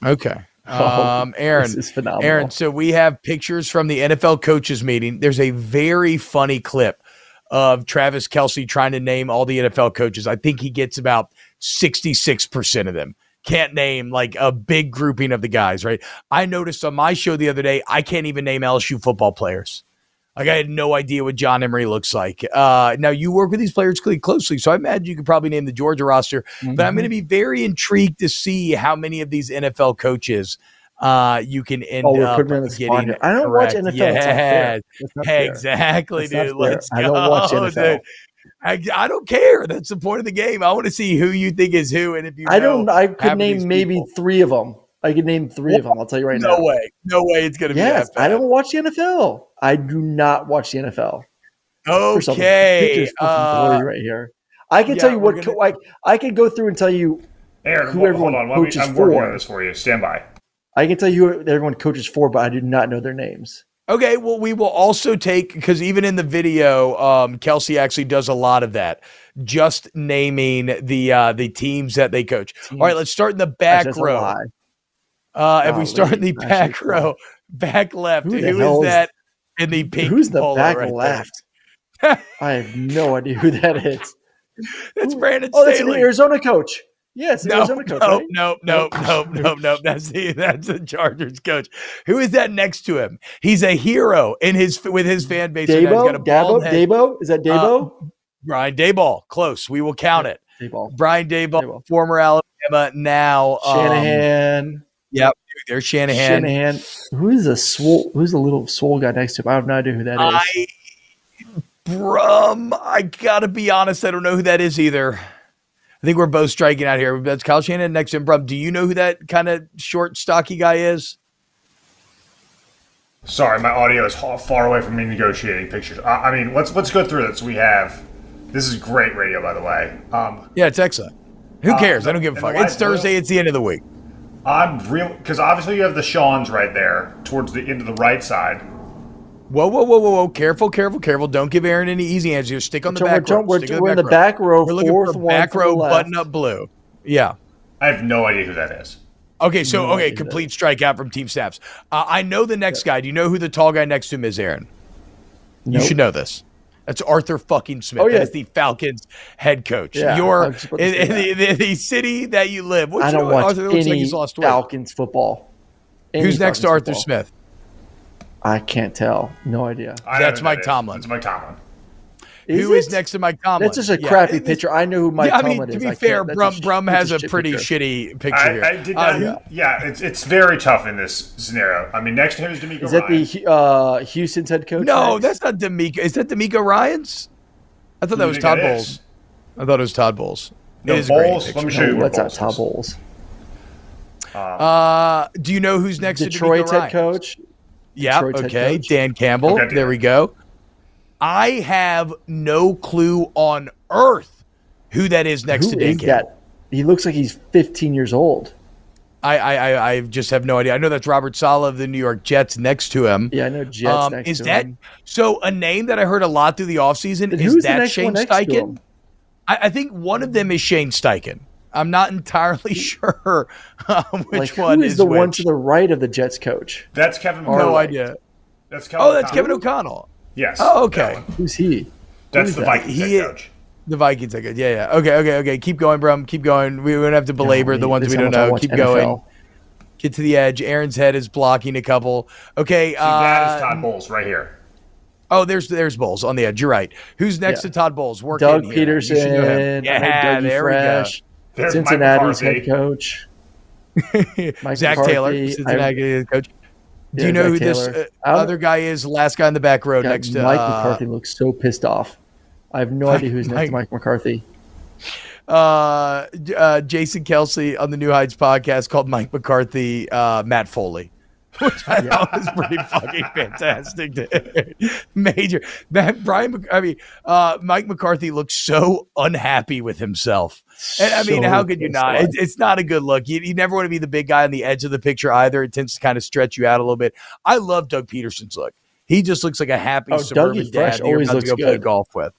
Okay. Aaron, this is phenomenal. Aaron, so we have pictures from the NFL coaches meeting. There's a very funny clip of Travis Kelce trying to name all the NFL coaches. I think he gets about 66% of them. Can't name like a big grouping of the guys, right? I noticed on my show the other day, I can't even name LSU football players. Like I had no idea what John Emery looks like. Now you work with these players closely, so I imagine you could probably name the Georgia roster. Mm-hmm. But I'm going to be very intrigued to see how many of these NFL coaches you can end up getting. I don't watch NFL. Yeah, exactly, dude. Let's go. I don't watch NFL. Dude. I don't care. That's the point of the game. I want to see who you think is who, and if you. I could name maybe three of them. I could name three of them. I'll tell you right now. No way. It's going to be that bad. I don't watch the NFL. I do not watch the NFL. Okay. Right here. I can tell you what I can go through and tell you. Aaron, hold on. I'm working on this for you. Stand by. I can tell you who everyone coaches for, but I do not know their names. Okay. Well, we will also take, because even in the video, Kelce actually does a lot of that. Just naming the teams that they coach. All right. Let's start in the back row. And we start in the back row, back left. Who is that in the pink? Who's the back left? I have no idea who that is. That's Brandon Staley. That's an Arizona coach. Yes, yeah, Arizona coach. Right? No. That's the Chargers coach. Who is that next to him? He's a hero with his fan base. Dabo? Right now. He's got a bald head. Dabo? Is that Dabo? Brian Daboll. Close. We will count it. Daboll. Brian Daboll, former Alabama, now Shanahan. Yep, there's Shanahan. Who's the little swole guy next to him? I have no idea who that is. I gotta be honest, I don't know who that is either. I think we're both striking out here. That's Kyle Shanahan next to him. Brum, do you know who that kind of short, stocky guy is? Sorry, my audio is far away from me negotiating pictures. I mean, let's go through this. This is great radio, by the way. Yeah, it's excellent. Who cares? I don't give a fuck. It's Thursday. It's the end of the week. Because obviously you have the Sean's right there towards the end of the right side. Whoa. Careful. Don't give Aaron any easy answers. Stick on the back row. We're in the back row. We're looking for back row button up blue. Yeah. I have no idea who that is. Okay, complete strikeout from Team Snaps. I know the next guy. Do you know who the tall guy next to him is, Aaron? Nope. You should know this. That's Arthur fucking Smith. Oh, yeah. That is the Falcons head coach. Yeah, you're in the city that you live. I don't watch Arthur any like he's lost Falcons football. Who's next to Arthur Smith? I can't tell. No idea. That's Mike Tomlin. That's Mike Tomlin. Who is next to Mike Tomlin? That's just a crappy picture. I know who Mike Tomlin is. To be fair, Brum has a pretty shitty picture here. I did not. It's very tough in this scenario. I mean, next to him is D'Amico Ryan. Is that the Houston's head coach? No, that's not D'Amico. Is that D'Amico Ryan's? I thought that was Todd Bowles. The bowls. Let me show you what's our top bowls. Do you know who's next Detroit's to Detroit's head coach? Yeah. Detroit's okay. Coach. Dan Campbell. Okay, there we go. I have no clue on earth who that is next to Dan Campbell. He looks like he's 15 years old. I just have no idea. I know that's Robert Saleh of the New York Jets next to him. Yeah, I know Jets next to him. So a name that I heard a lot through the offseason, is that Shane Steichen? I think one of them is Shane Steichen. I'm not entirely sure which one is the one to the right of the Jets coach. That's Kevin McConnell. No idea. That's Kevin O'Connell. That's Kevin O'Connell. Yes. Oh, okay. Who's he? That's the Vikings head coach. The Vikings are good. Yeah, yeah. Okay. Keep going, Brum. Keep going. We don't have to belabor the ones we don't know. Keep going. Get to the edge. Aaron's head is blocking a couple. Okay. So that is Todd Bowles right here. Oh, there's Bowles on the edge. You're right. Who's next to Todd Bowles? Working Doug here. Peterson. Yeah, there Fresh. We go. Cincinnati's head coach. Zach Taylor. Cincinnati's head coach. Do you know who this other guy is? Last guy in the back row next to Mike McCarthy looks so pissed off. I have no idea who's next to Mike McCarthy. Jason Kelsey on the New Heights podcast called Mike McCarthy Matt Foley, which I thought was pretty fucking fantastic. Major. Mike McCarthy looks so unhappy with himself. And, how could you not? It's not a good look. You never want to be the big guy on the edge of the picture either. It tends to kind of stretch you out a little bit. I love Doug Peterson's look. He just looks like a happy suburban dad you're about to go play golf with.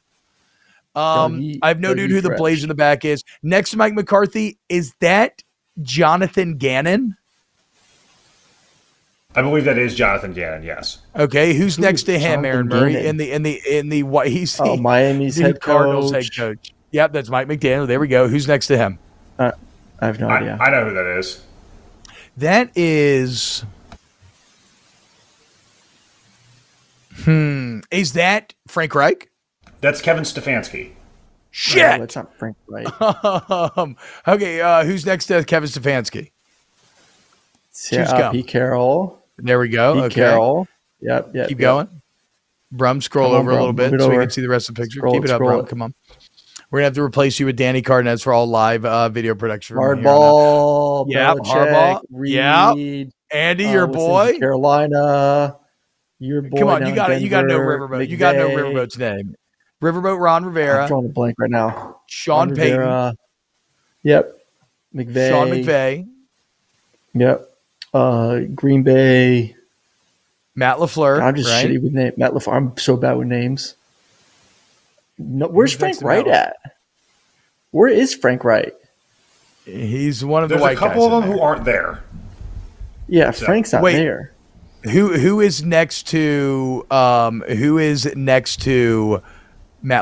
I have no dude who the Blaze in the back is. Next to Mike McCarthy, is that Jonathan Gannon? I believe that is Jonathan Gannon, yes. Okay, who's next to him, Aaron Murray? Gannon? In the what he's Miami's head Cardinals head coach. Yep, that's Mike McDaniel. There we go. Who's next to him? I have no idea. I know who that is. That is Is that Frank Reich? That's Kevin Stefanski. Shit. No, that's not Frank Wright. Okay, who's next to Kevin Stefanski? Pete Carroll. There we go. Pete Carroll. Yep. Keep going. Brum, scroll over a little bit so we can see the rest of the picture. Keep it up, Brum. Come on. We're going to have to replace you with Danny Cardenas for all live video production. Hardball. Yeah, Hardball. Reed. Andy, your boy. Carolina. Your boy. Come on, you got it. You got no Riverboat. You got no Riverboat's name. Riverboat Ron Rivera. I'm drawing a blank right now. Sean Payton. Yep. McVay. Sean McVay. Yep. Green Bay. Matt LaFleur. I'm just shitty with names. Matt LaFleur. I'm so bad with names. No, where's Frank Wright at? Where is Frank Wright? He's one of the white guys. There's a couple of them who aren't there. Yeah, so. Frank's not there. Who is next to Matt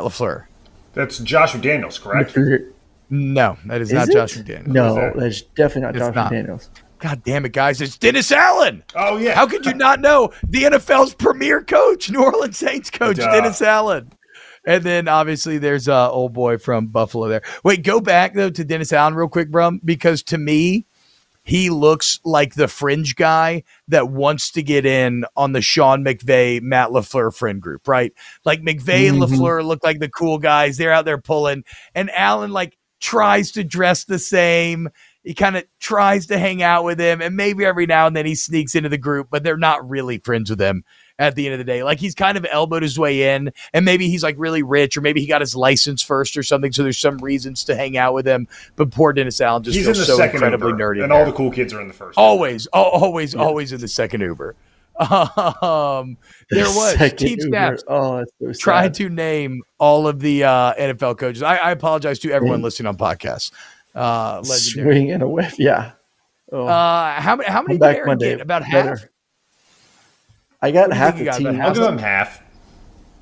LaFleur? That's Josh McDaniels, correct? No, that is not Josh McDaniels. No, that's definitely not Josh McDaniels. God damn it, guys. It's Dennis Allen. Oh, yeah. How could you not know the NFL's premier coach, New Orleans Saints coach, Dennis Allen? And then, obviously, there's old boy from Buffalo there. Wait, go back, though, to Dennis Allen real quick, Brum, because to me, he looks like the fringe guy that wants to get in on the Sean McVay, Matt LaFleur friend group, right? Like McVay and LaFleur look like the cool guys. They're out there pulling. And Allen, tries to dress the same. He kind of tries to hang out with him. And maybe every now and then he sneaks into the group, but they're not really friends with him at the end of the day. Like, he's kind of elbowed his way in. And maybe he's, really rich, or maybe he got his license first or something. So there's some reasons to hang out with him. But poor Dennis Allen just feels so incredibly nerdy. And all the cool kids are in the first. Always in the second Uber. There was Team Snaps tried to name all of the NFL coaches. I apologize to everyone listening on podcasts. Legendary. Swing and a whiff, yeah. Oh. How many did Aaron get? About half? I got half the team. I'll give them half.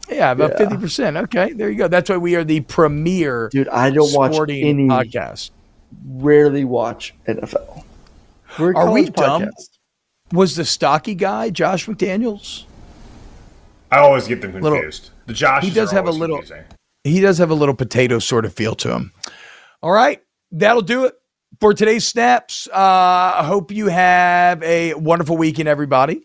Yeah, about 50%. Okay, there you go. That's why we are the premier sporting podcast. Rarely watch NFL. Are we dumb? Podcast. Was the stocky guy Josh McDaniels? I always get them confused. The Josh he does have a little. Confusing. He does have a little potato sort of feel to him. All right, that'll do it for today's snaps. I hope you have a wonderful weekend, everybody.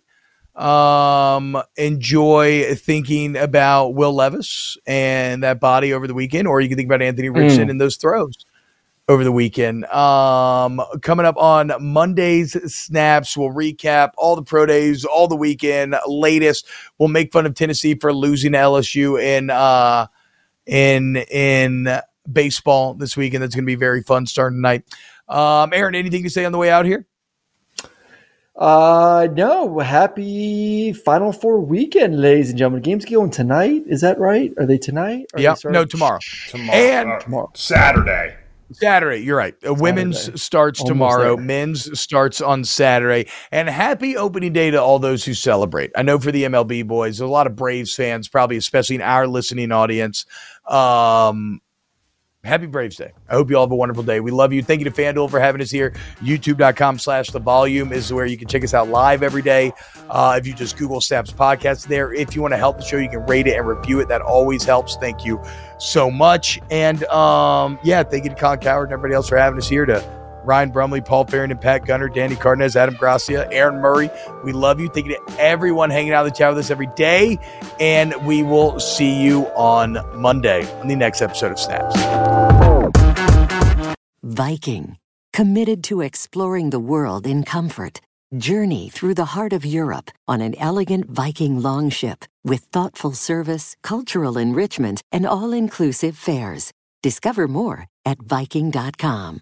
Enjoy thinking about Will Levis and that body over the weekend, or you can think about Anthony Richardson and those throws. over the weekend. Coming up on Monday's Snaps, we'll recap all the pro days, all the weekend latest. We'll make fun of Tennessee for losing to LSU in baseball this weekend. That's going to be very fun starting tonight. Aaron, anything to say on the way out here? No. Happy Final Four weekend, ladies and gentlemen. Games going tonight. Is that right? Are they tonight? Yeah. No, tomorrow. Tomorrow. Saturday. You're right. Saturday. Women's starts almost tomorrow. There. Men's starts on Saturday. And happy opening day to all those who celebrate. I know for the MLB boys, a lot of Braves fans, probably especially in our listening audience. Happy Braves Day. I hope you all have a wonderful day. We love you. Thank you to FanDuel for having us here. YouTube.com/thevolume is where you can check us out live every day. If you just Google Snaps Podcast there, if you want to help the show, you can rate it and review it. That always helps. Thank you so much. And, thank you to Colin Coward and everybody else for having us here, to Ryan Brumley, Paul Farrington, Pat Gunner, Danny Cardenas, Adam Gracia, Aaron Murray. We love you. Thank you to everyone hanging out in the chat with us every day. And we will see you on Monday on the next episode of Snaps. Viking, committed to exploring the world in comfort. Journey through the heart of Europe on an elegant Viking longship with thoughtful service, cultural enrichment, and all-inclusive fares. Discover more at Viking.com.